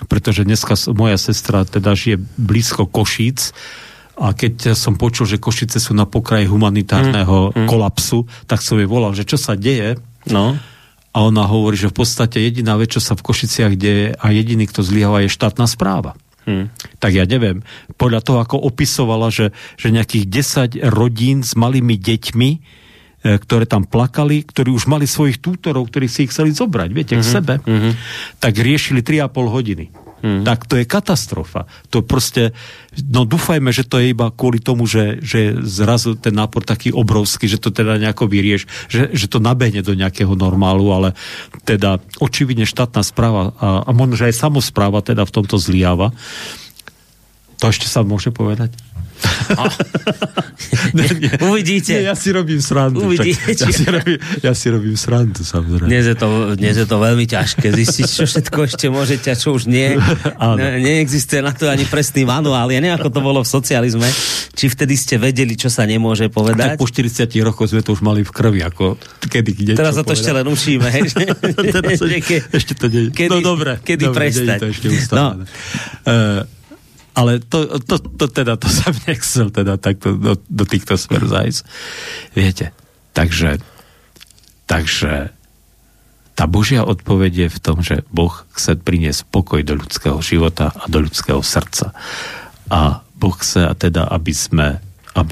pretože dneska moja sestra teda žije blízko Košíc a keď som počul, že Košice sú na pokraji humanitárneho kolapsu, tak som jej volal, že čo sa deje, a ona hovorí, že v podstate jediná vec, čo sa v Košiciach deje a jediný, kto zlyháva, je štátna správa. Tak ja neviem, podľa toho, ako opisovala, že nejakých 10 rodín s malými deťmi, ktoré tam plakali, ktorí už mali svojich tútorov, ktorí si ich chceli zobrať, viete, k sebe, tak riešili 3,5 hodiny. Tak to je katastrofa. To proste, no dúfajme, že to je iba kvôli tomu, že zrazu ten nápor taký obrovský, že to teda nejako vyrieš, že to nabehne do nejakého normálu, ale teda očividne štátna správa a možno, že aj samospráva teda v tomto zlyháva. To ešte sa môže povedať? Nie, uvidíte. Nie, ja si robím srandu. Uvidíte. Ja si robím srandu, samozrejme. Dnes je to veľmi ťažké zistiť, čo všetko ešte môžete a čo už nie. Neexistuje na to ani presný manuál. Ja neviem, ako to bolo v socializme. Či vtedy ste vedeli, čo sa nemôže povedať? Tak po 40 rokoch sme to už mali v krvi. Ako kedy teraz sa to ešte len učíme. Ešte to nie. No dobre. Kedy prestať. Ale to sa nechcel teda takto do týchto smer zájsť. Viete, takže tá Božia odpoveď je v tom, že Boh chce priniesť pokoj do ľudského života a do ľudského srdca. A Boh chce teda, aby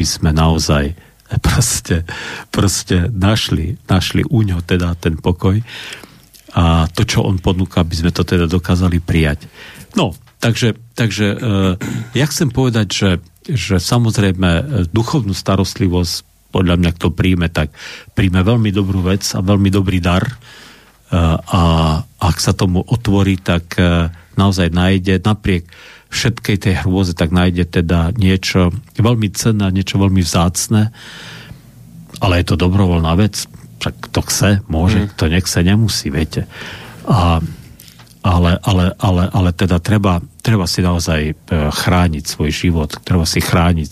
sme naozaj proste našli u ňo teda ten pokoj a to, čo on ponúka, aby sme to teda dokázali prijať. No, Takže ja chcem povedať, že samozrejme duchovnú starostlivosť, podľa mňa kto príjme, tak príjme veľmi dobrú vec a veľmi dobrý dar a ak sa tomu otvorí, tak naozaj nájde napriek všetkej tej hrôze, tak nájde teda niečo veľmi cenné, niečo veľmi vzácne, ale je to dobrovoľná vec, tak kto chce, môže, kto nechce, nemusí, viete. Ale teda treba si naozaj chrániť svoj život, treba si chrániť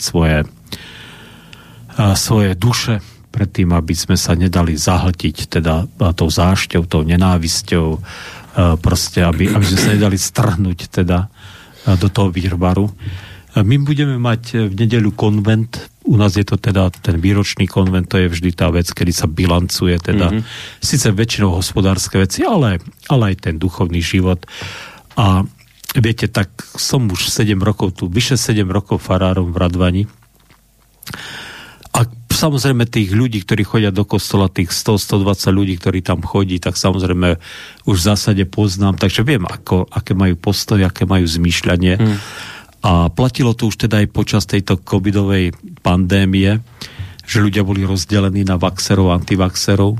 svoje duše pred tým, aby sme sa nedali zahltiť teda tou zášťou, tou nenávisťou, proste, aby sme sa nedali strhnúť teda do toho výrvaru. My budeme mať v nedeľu konvent, u nás je to teda ten výročný konvent, to je vždy tá vec, kedy sa bilancuje teda síce väčšinou hospodárske veci, ale aj ten duchovný život. A viete, tak som už 7 rokov tu, vyše 7 rokov farárom v Radvani. A samozrejme tých ľudí, ktorí chodia do kostola, tých 100-120 ľudí, ktorí tam chodí, tak samozrejme už v zásade poznám, takže viem, aké majú postoj, aké majú zmýšľanie. A platilo to už teda aj počas tejto covidovej pandémie, že ľudia boli rozdelení na vaxerov a antivaxerov.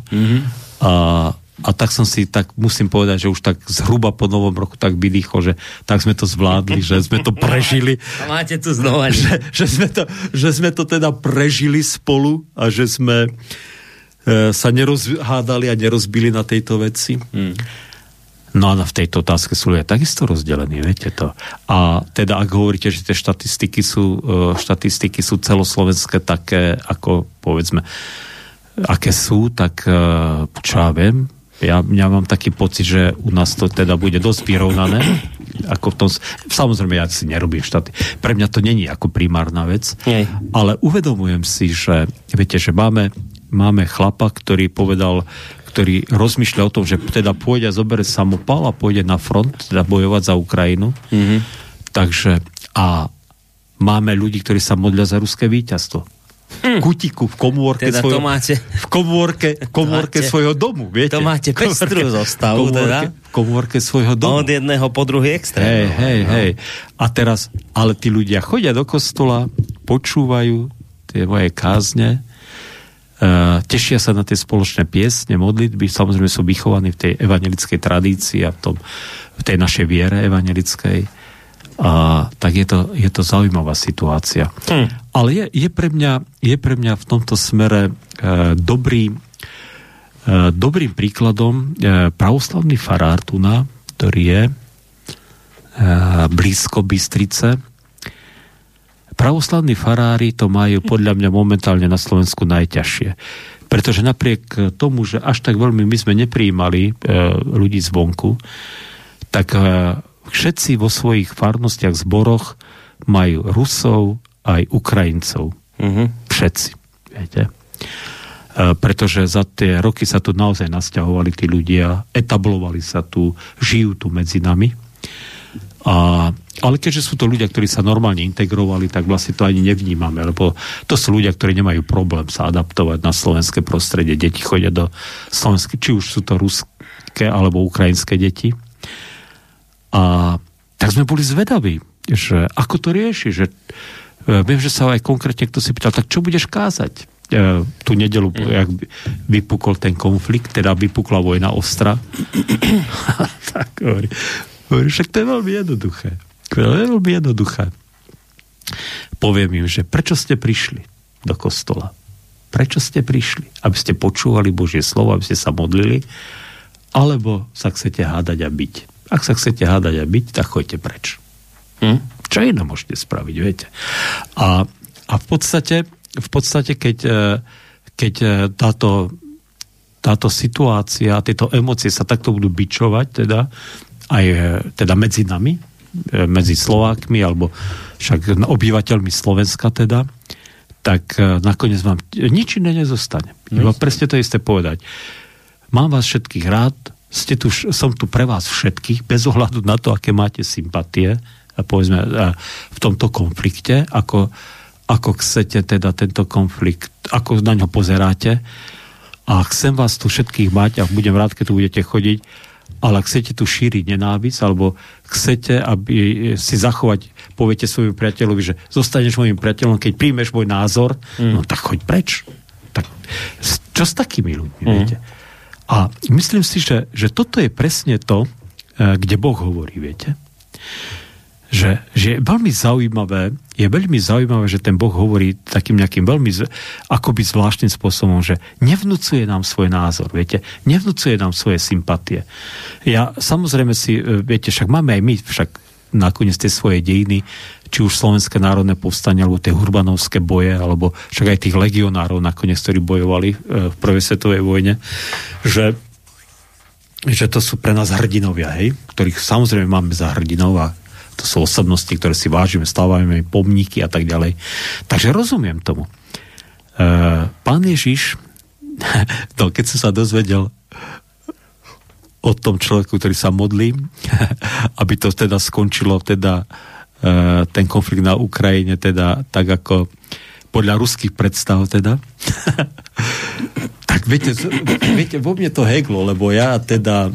A tak som si, tak musím povedať, že už tak zhruba po novom roku tak vydýchol, že tak sme to zvládli, že sme to prežili. A máte tu znova. Že sme to teda prežili spolu a že sme sa nerozhádali a nerozbili na tejto veci. No a v tejto otázke sú ľudia takisto rozdelení, viete to. A teda ak hovoríte, že tie štatistiky sú celoslovenské také, ako povedzme, aké sú, tak čo ja viem, ja mám taký pocit, že u nás to teda bude dosť vyrovnané, ako v tom, samozrejme, ja si nerobím štaty. Pre mňa to není ako primárna vec, nie. Ale uvedomujem si, že viete, že máme chlapa, ktorý povedal, ktorý rozmýšľa o tom, že teda pôjde a zoberie samopal a pôjde na front, teda bojovať za Ukrajinu. Mm-hmm. Takže a máme ľudí, ktorí sa modlia za ruské víťazstvo. Kutiku v komórke teda svojho... v komórke svojho domu, viete? To máte pestru zostavu, teda? V komórke svojho domu. Od jedného po druhý extrém. Hej. A teraz, ale tí ľudia chodia do kostola, počúvajú tie moje kázne, tešia sa na tie spoločné piesne, modlitby, samozrejme sú vychovaní v tej evangelickej tradícii a v tej našej viere evangelickej. A tak je to zaujímavá situácia. Ale je pre mňa v tomto smere dobrým príkladom pravoslavný farár Tuna, ktorý je blízko Bystrice. Pravoslavní farári to majú podľa mňa momentálne na Slovensku najťažšie. Pretože napriek tomu, že až tak veľmi my sme neprijímali ľudí zvonku, tak všetci vo svojich farnostiach, zboroch majú Rusov aj Ukrajincov. Uh-huh. Všetci. Viete? Pretože za tie roky sa tu naozaj nasťahovali tí ľudia, etablovali sa tu, žijú tu medzi nami. Ale keďže sú to ľudia, ktorí sa normálne integrovali, tak vlastne to ani nevnímame, lebo to sú ľudia, ktorí nemajú problém sa adaptovať na slovenské prostredie. Deti chodia do slovenských, či už sú to ruské alebo ukrajinské deti. A tak sme boli zvedaví, že ako to rieši, že viem, že sa aj konkrétne kto si pýtal, tak čo budeš kázať? Tú nedeľu, jak vypukol ten konflikt, teda vypukla vojna ostra. Tak hovorí, však to je veľmi jednoduché. Poviem im, že prečo ste prišli do kostola? Prečo ste prišli? Aby ste počúvali Božie slovo, aby ste sa modlili, alebo sa chcete hádať a byť? Ak sa chcete hádať a byť, tak choďte preč. Čo iné môžete spraviť, viete? A v podstate keď táto situácia, tieto emócie sa takto budú bičovať, teda medzi nami, medzi Slovákmi, alebo však obyvateľmi Slovenska teda, tak nakoniec vám nič iné nezostane. Iba presne to isté povedať. Mám vás všetkých rád, som tu pre vás všetkých, bez ohľadu na to, aké máte sympatie, povedzme, v tomto konflikte, ako chcete teda tento konflikt, ako na ňo pozeráte, a chcem vás tu všetkých mať a budem rád, keď tu budete chodiť, ale ak chcete tu šíriť nenávisť, alebo chcete, aby si zachovať, poviete svojmu priateľovi, že zostaneš môjim priateľom, keď príjmeš môj názor, no tak choď preč. Tak, čo s takými ľuďmi, viete? A myslím si, že toto je presne to, kde Boh hovorí, viete? Že je veľmi zaujímavé, že ten Boh hovorí takým nejakým veľmi akoby zvláštnym spôsobom, že nevnucuje nám svoj názor, viete? Nevnucuje nám svoje sympatie. Ja samozrejme si, viete, však máme aj my, však nakoniec tie svoje dejiny, či už Slovenské národné povstanie, alebo tie hurbanovské boje, alebo však aj tých legionárov nakoniec, ktorí bojovali v prvej svetovej vojne, že to sú pre nás hrdinovia, hej, ktorých samozrejme máme za hrdinov a to sú osobnosti, ktoré si vážime, stávame pomníky a tak ďalej. Takže rozumiem tomu. Pán Ježiš, no, keď som sa dozvedel o tom človeku, ktorý sa modlí, aby to teda skončilo teda ten konflikt na Ukrajine teda tak ako podľa ruských predstav teda. Tak viete, vo mne to heglo, lebo ja teda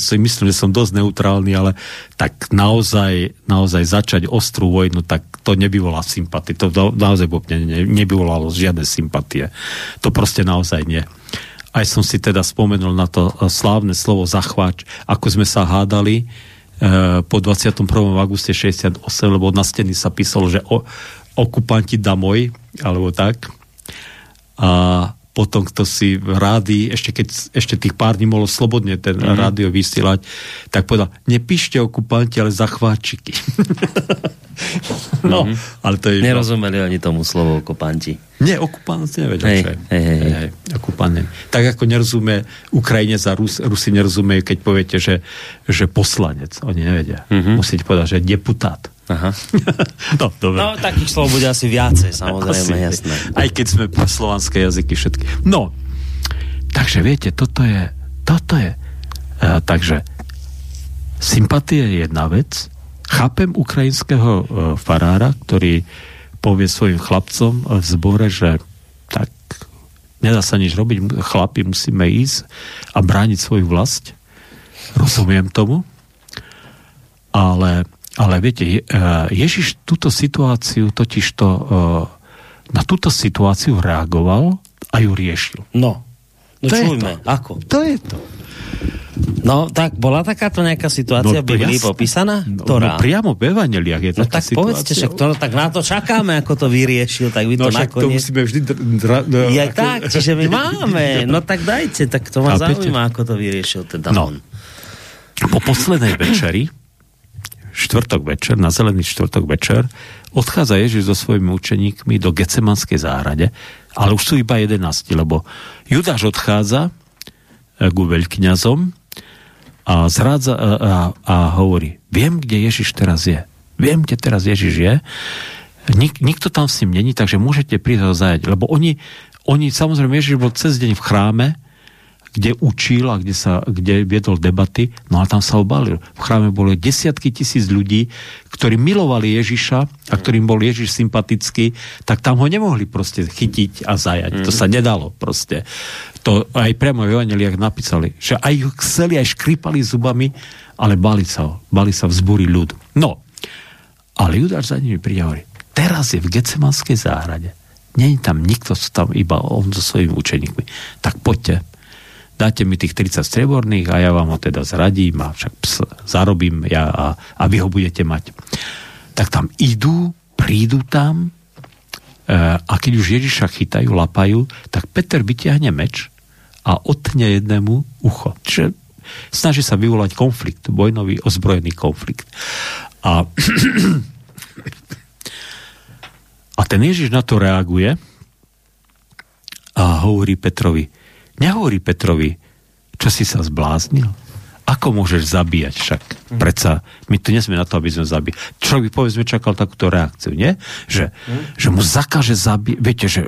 si myslím, že som dosť neutrálny, ale tak naozaj začať ostrú vojnu, tak to nevyvolá sympatie. To naozaj vo mne nevyvolalo žiadne sympatie. To proste naozaj nie. Aj som si teda spomenul na to slávne slovo zachváč, ako sme sa hádali po 21. auguste 68, lebo na steny sa písalo, že okupanti domov, alebo tak. A potom kto si v rádii, ešte tých pár dní mohlo slobodne ten rádio vysielať, tak povedal, nepíšte okupanti, ale zachváčiky. No, ale to je... Nerozumeli oni tomu slovo okupanti. Nie, okupant nevedel, čo je. Hej. Okupant. Tak ako nerozumie Ukrajine za Rus, Rusi nerozumejú, keď poviete, že poslanec. Oni nevedia. Musíte povedať, že deputát. Aha. No, dobre. No, takých slov bude asi viacej, samozrejme, asi, jasné. Aj keď sme po slovanské jazyky všetky. No, takže viete, toto je. Takže sympatie je jedna vec. Chápem ukrajinského farára, ktorý povie svojim chlapcom v zbore, že tak nedá sa nič robiť, chlapi, musíme ísť a brániť svoju vlast. Rozumiem tomu. Ale viete, Ježiš na túto situáciu reagoval a ju riešil. No čujme, ako? To je to. No, tak bola takáto nejaká situácia Biblii popísaná? Ktorá? No, priamo v Evanjeliách je taká situácia. No tak povedzte, že tak na to čakáme, ako to vyriešil, tak vy to nakoniec... No však to musíme vždy... tak, čiže my máme. No tak dajte, tak to ma zaujíma, ako to vyriešil teda on. Po poslednej večeri, štvrtok večer, na zelený štvrtok večer, odchádza Ježiš so svojimi učeníkmi do Getsemanskej záhrade, ale už sú iba 11, lebo Judáš odchádza k veľkňazom a zrádza a hovorí, viem, kde Ježiš teraz je. Viem, kde teraz Ježiš je. Nikto tam s ním není, takže môžete prísť ho zajať, lebo oni samozrejme, Ježiš bol cez deň v chráme, kde učil a kde viedol debaty, no a tam sa obalil. V chráme bolo desiatky tisíc ľudí, ktorí milovali Ježiša a ktorým bol Ježiš sympatický, tak tam ho nemohli proste chytiť a zajať. To sa nedalo proste. To aj priamo v Evanjeliách napísali, že aj ho chceli, aj škripali zubami, ale bali sa vzbúri ľud. No, ale Judáš za nimi príde a hovorí, teraz je v Getsemanskej záhrade. Není tam nikto, tam iba on so svojimi učeníkmi. Tak poďte, dáte mi tých 30 strieborných a ja vám ho teda zradím a však zarobím ja a vy ho budete mať. Tak tam idú, prídu tam a keď už Ježiša chytajú, lapajú, tak Peter vytiahne meč a otne jednému ucho. Čiže snaží sa vyvolať konflikt, vojnový ozbrojený konflikt. A ten Ježiš na to reaguje a hovorí Petrovi, nehovorí Petrovi, čo si sa zbláznil? Ako môžeš zabíjať však? Predsa, my tu nesme na to, aby sme zabíjali. Čo by, povedzme, čakal takúto reakciu, nie? Že mu zakáže zabíjať, viete, že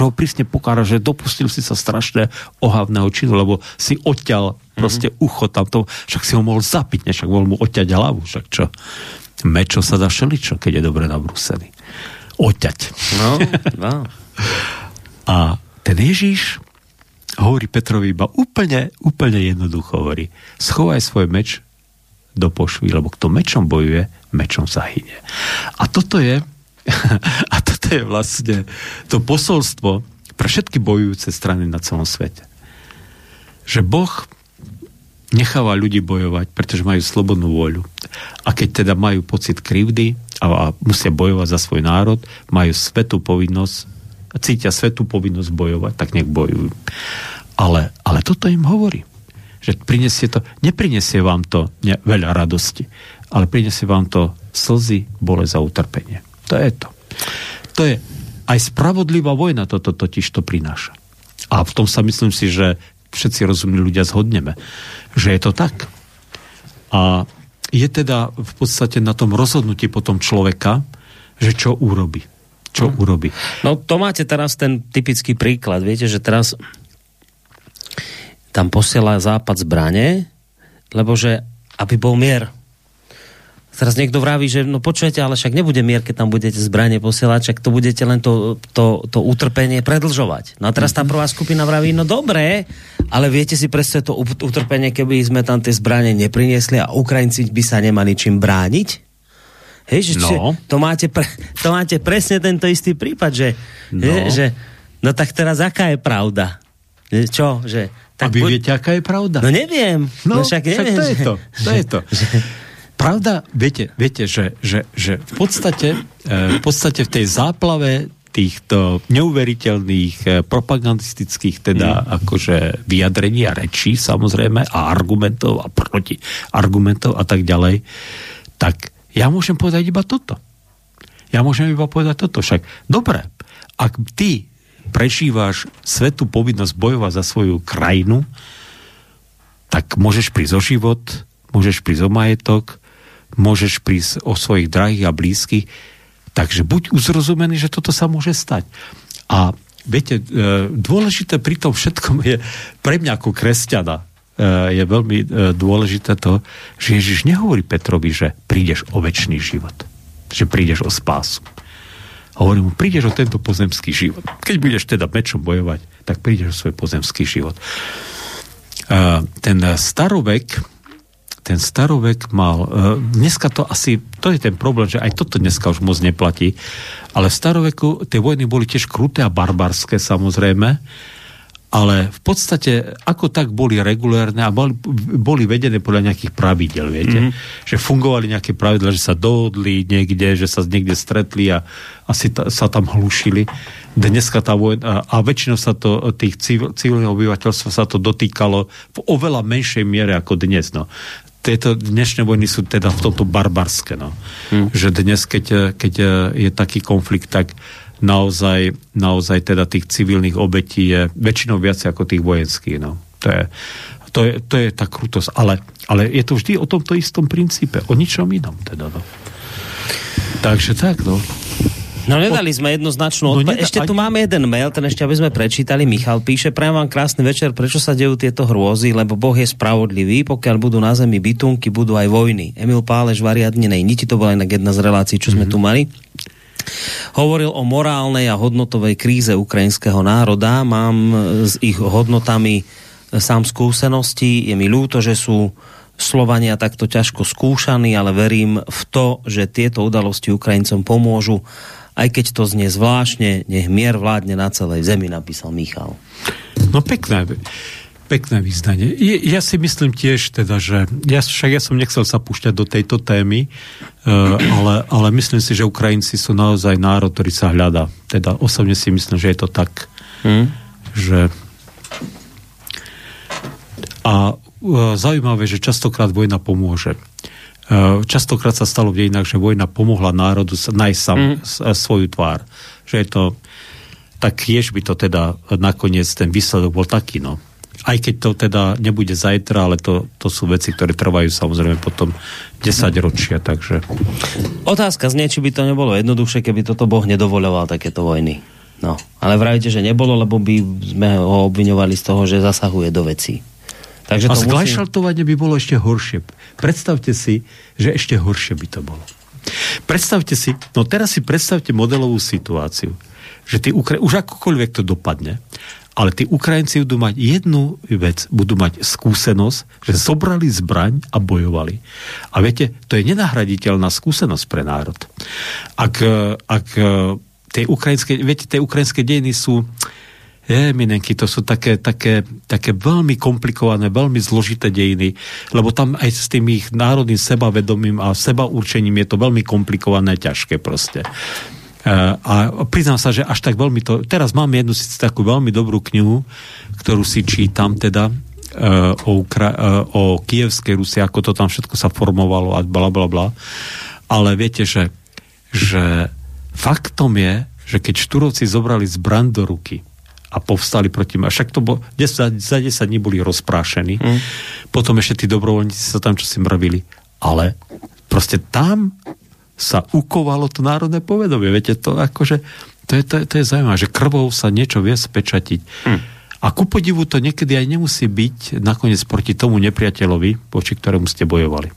ho prísne pokára, že dopustil si sa strašné ohavného činu, lebo si odťal proste ucho tamto, však si ho mohol zapiť, ne? Však mohol mu odťať hlavu, však čo? Mečo sa dá šeličo, keď je dobre nabrúsený. Odťať. No. A ten Ježiš hovorí Petrovi iba úplne jednoducho hovorí, schovaj svoj meč do pošvy, lebo kto mečom bojuje, mečom zahynie. A toto je vlastne to posolstvo pre všetky bojujúce strany na celom svete. Že Boh necháva ľudí bojovať, pretože majú slobodnú vôľu. A keď teda majú pocit krivdy a musia bojovať za svoj národ, majú svetú povinnosť, cítia svetú povinnosť bojovať, tak nech bojujú. Ale toto im hovorí, že neprinesie vám to veľa radosti, ale prinesie vám to slzy, bolesť a utrpenie. To je to. To je aj spravodlivá vojna, toto totiž to prináša. A v tom sa myslím si, že všetci rozumní ľudia zhodneme, že je to tak. A je teda v podstate na tom rozhodnutí potom človeka, že čo urobí. No to máte teraz ten typický príklad, viete, že teraz tam posiela Západ zbrane, lebo že aby bol mier. Teraz niekto vraví, že no počujete, ale však nebude mier, keď tam budete zbrane posielať, však to budete len to utrpenie predlžovať. No a teraz tá prvá skupina vraví, no dobre, ale viete si predstaviť to utrpenie, keby sme tam tie zbrane nepriniesli a Ukrajinci by sa nemali čím brániť? Hej, to máte presne tento istý prípad, že tak teraz aká je pravda? Čo? Že, tak a vy viete, aká je pravda? No neviem. No však neviem. Však to je to. Pravda, viete že v podstate v tej záplave týchto neuveriteľných propagandistických akože vyjadrení a rečí samozrejme a argumentov a proti argumentov a tak ďalej, tak ja môžem povedať iba toto. Však dobre, ak ty prežívaš svetú povinnosť bojovať za svoju krajinu, tak môžeš prísť o život, môžeš prísť o majetok, môžeš prísť o svojich drahých a blízkych. Takže buď uzrozumený, že toto sa môže stať. A viete, dôležité pri tom všetkom je, pre mňa ako kresťana, je veľmi dôležité to, že Ježiš nehovorí Petrovi, že prídeš o večný život, že prídeš o spásu. Hovorí mu, prídeš o tento pozemský život. Keď budeš teda mečom bojovať, tak prídeš o svoj pozemský život. Ten starovek mal, dneska to asi, to je ten problém, že aj toto dneska už moc neplatí, ale v staroveku tie vojny boli tiež kruté a barbarské samozrejme, ale v podstate ako tak boli regulérne a boli vedené podľa nejakých pravidel, viete, že fungovali nejaké pravidla, že sa dohodli niekde, že sa niekde stretli a asi sa tam hlušili. Dneska tá vojna, a väčšinou sa to tých civilného obyvateľstva sa to dotýkalo v oveľa menšej miere ako dnes, no. Tieto dnešné vojny sú teda v tomto barbarské, no. Že dnes, keď je taký konflikt, tak naozaj teda tých civilných obetí je väčšinou viac ako tých vojenských, no. To je tá krutosť, ale je to vždy o tomto istom princípe, o ničom inom, teda, no. Takže tak, no. No nedali sme jednoznačnú odpoveď. Ešte tu máme jeden mail, ten ešte aby sme prečítali. Michal píše, prajem vám krásny večer, prečo sa dejú tieto hrôzy, lebo Boh je spravodlivý, pokiaľ budú na zemi bitúnky, budú aj vojny. Emil Pálež variadnenej niti, to bola inak jedna z relácií, čo sme tu mali. Hovoril o morálnej a hodnotovej kríze ukrajinského národa. Mám s ich hodnotami sám skúsenosti. Je mi ľúto, že sú Slovania takto ťažko skúšaní, ale verím v to, že tieto udalosti Ukrajincom pomôžu, aj keď to znie zvláštne, nech mier vládne na celej zemi, napísal Michal. No pekné vyznanie. Ja si myslím tiež teda, že ja som nechcel sa púšťať do tejto témy, ale myslím si, že Ukrajinci sú naozaj národ, ktorý sa hľadá. Teda osobne si myslím, že je to tak, že a zaujímavé, že častokrát vojna pomôže. Častokrát sa stalo v dejinách, že vojna pomohla národu nájsť svoju tvár. Že je to, tak tiež by to teda nakoniec ten výsledok bol taký, no. Aj keď to teda nebude zajtra, ale to sú veci, ktoré trvajú samozrejme potom 10 ročia, takže. Otázka znie, či by to nebolo jednoduchšie, keby toto Boh nedovoľoval takéto vojny. No, ale vravíte, že nebolo, lebo by sme ho obviňovali z toho, že zasahuje do vecí. Takže to a zglašaltovanie by bolo ešte horšie. Predstavte si, že ešte horšie by to bolo. Teraz si predstavte modelovú situáciu, že už akokoľvek to dopadne, ale tí Ukrajinci budú mať jednu vec, budú mať skúsenosť, že zobrali zbraň a bojovali. A viete, to je nenahraditeľná skúsenosť pre národ. Ak tie ukrajinské dejiny sú Minenky, to sú také veľmi komplikované, veľmi zložité dejiny, lebo tam aj s tým ich národným sebavedomím a sebaurčením je to veľmi komplikované, ťažké proste. A priznám sa, že až tak veľmi to... Teraz mám jednu síce takú veľmi dobrú knihu, ktorú si čítam teda o Kyjevskej Rusi, ako to tam všetko sa formovalo a blablabla. Ale viete, že faktom je, že keď Štúrovci zobrali zbraň do ruky a povstali proti ma. Však to bolo, za 10 dní boli rozprášení. Potom ešte tí dobrovoľníci sa tam čosi mravili. Ale proste tam sa ukovalo to národné povedomie. Viete, to akože to je zaujímavé, že krvou sa niečo vie spečatiť. A ku podivu to niekedy aj nemusí byť nakoniec proti tomu nepriateľovi, voči ktorému ste bojovali.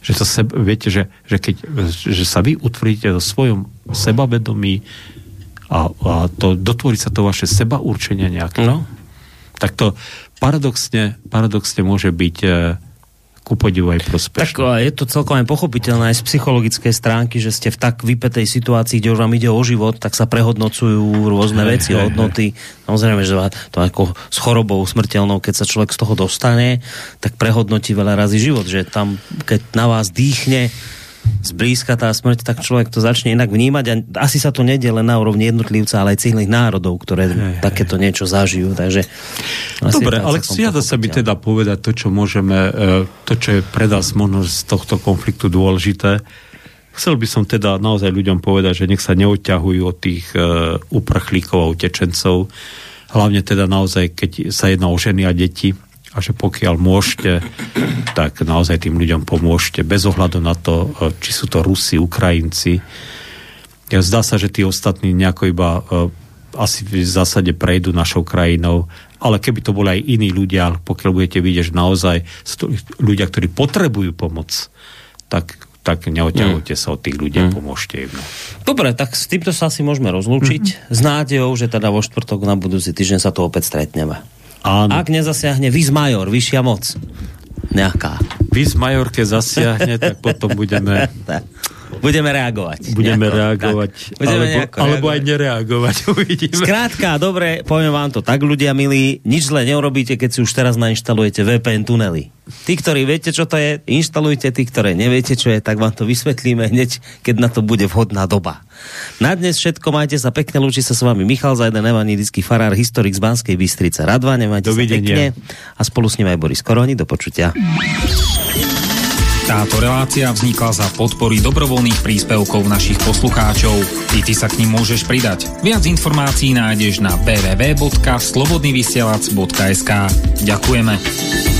Že to viete, že sa vy utvrdíte o svojom sebavedomí a to, dotvorí sa to vaše sebaurčenie nejaké. No. Tak to paradoxne môže byť ku podivu aj prospešné. Tak je to celkom aj pochopiteľné aj z psychologickej stránky, že ste v tak vypetej situácii, kde už vám ide o život, tak sa prehodnocujú rôzne veci, hodnoty. Samozrejme, že to ako s chorobou smrteľnou, keď sa človek z toho dostane, tak prehodnotí veľa razy život, že tam, keď na vás dýchne zblízka tá smrť, tak človek to začne inak vnímať a asi sa to nedie len na úrovni jednotlivca, ale aj celých národov, ktoré takéto niečo zažijú. Takže, dobre, ale siada sa by teda povedať to, čo môžeme, to, čo je pre nás možno z tohto konfliktu dôležité. Chcel by som teda naozaj ľuďom povedať, že nech sa neodťahujú od tých uprchlíkov a utečencov, hlavne teda naozaj, keď sa jedná o ženy a deti, a že pokiaľ môžete, tak naozaj tým ľuďom pomôžte, bez ohľadu na to, či sú to Rusi, Ukrajinci. Zdá sa, že tí ostatní nejako iba asi v zásade prejdú našou krajinou, ale keby to boli aj iní ľudia, pokiaľ budete vidieť, že naozaj sú ľudia, ktorí potrebujú pomoc, tak neoťahujte sa od tých ľudí, pomôžte im. Dobre, tak s týmto sa asi môžeme rozlúčiť, s nádejou, že teda vo štvrtok na budúci týždeň sa to opäť stretneme. Áno. Ak nezasiahne Vizmajor, vyššia moc nejaká. Vizmajor, keď zasiahne, tak potom budeme... Budeme reagovať. Budeme reagovať, alebo aj nereagovať. Uvidíme. Skrátka, dobre, poviem vám to tak, ľudia milí, nič zle neurobíte, keď si už teraz nainštalujete VPN tunely. Tí, ktorí viete, čo to je, inštalujte, tí, ktoré neviete, čo je, tak vám to vysvetlíme hneď, keď na to bude vhodná doba. Na dnes všetko, majte sa pekne, lúči sa s vami Michal Zajden, evanjelický farár, historik z Banskej Bystrice Radvaň, majte sa pekne a spolu s ním aj Boris Koroni, do počutia. Táto relácia vznikla za podpory dobrovoľných príspevkov našich poslucháčov. I ty sa k nim môžeš pridať. Viac informácií nájdeš na www.slobodnyvysielac.sk. Ďakujeme.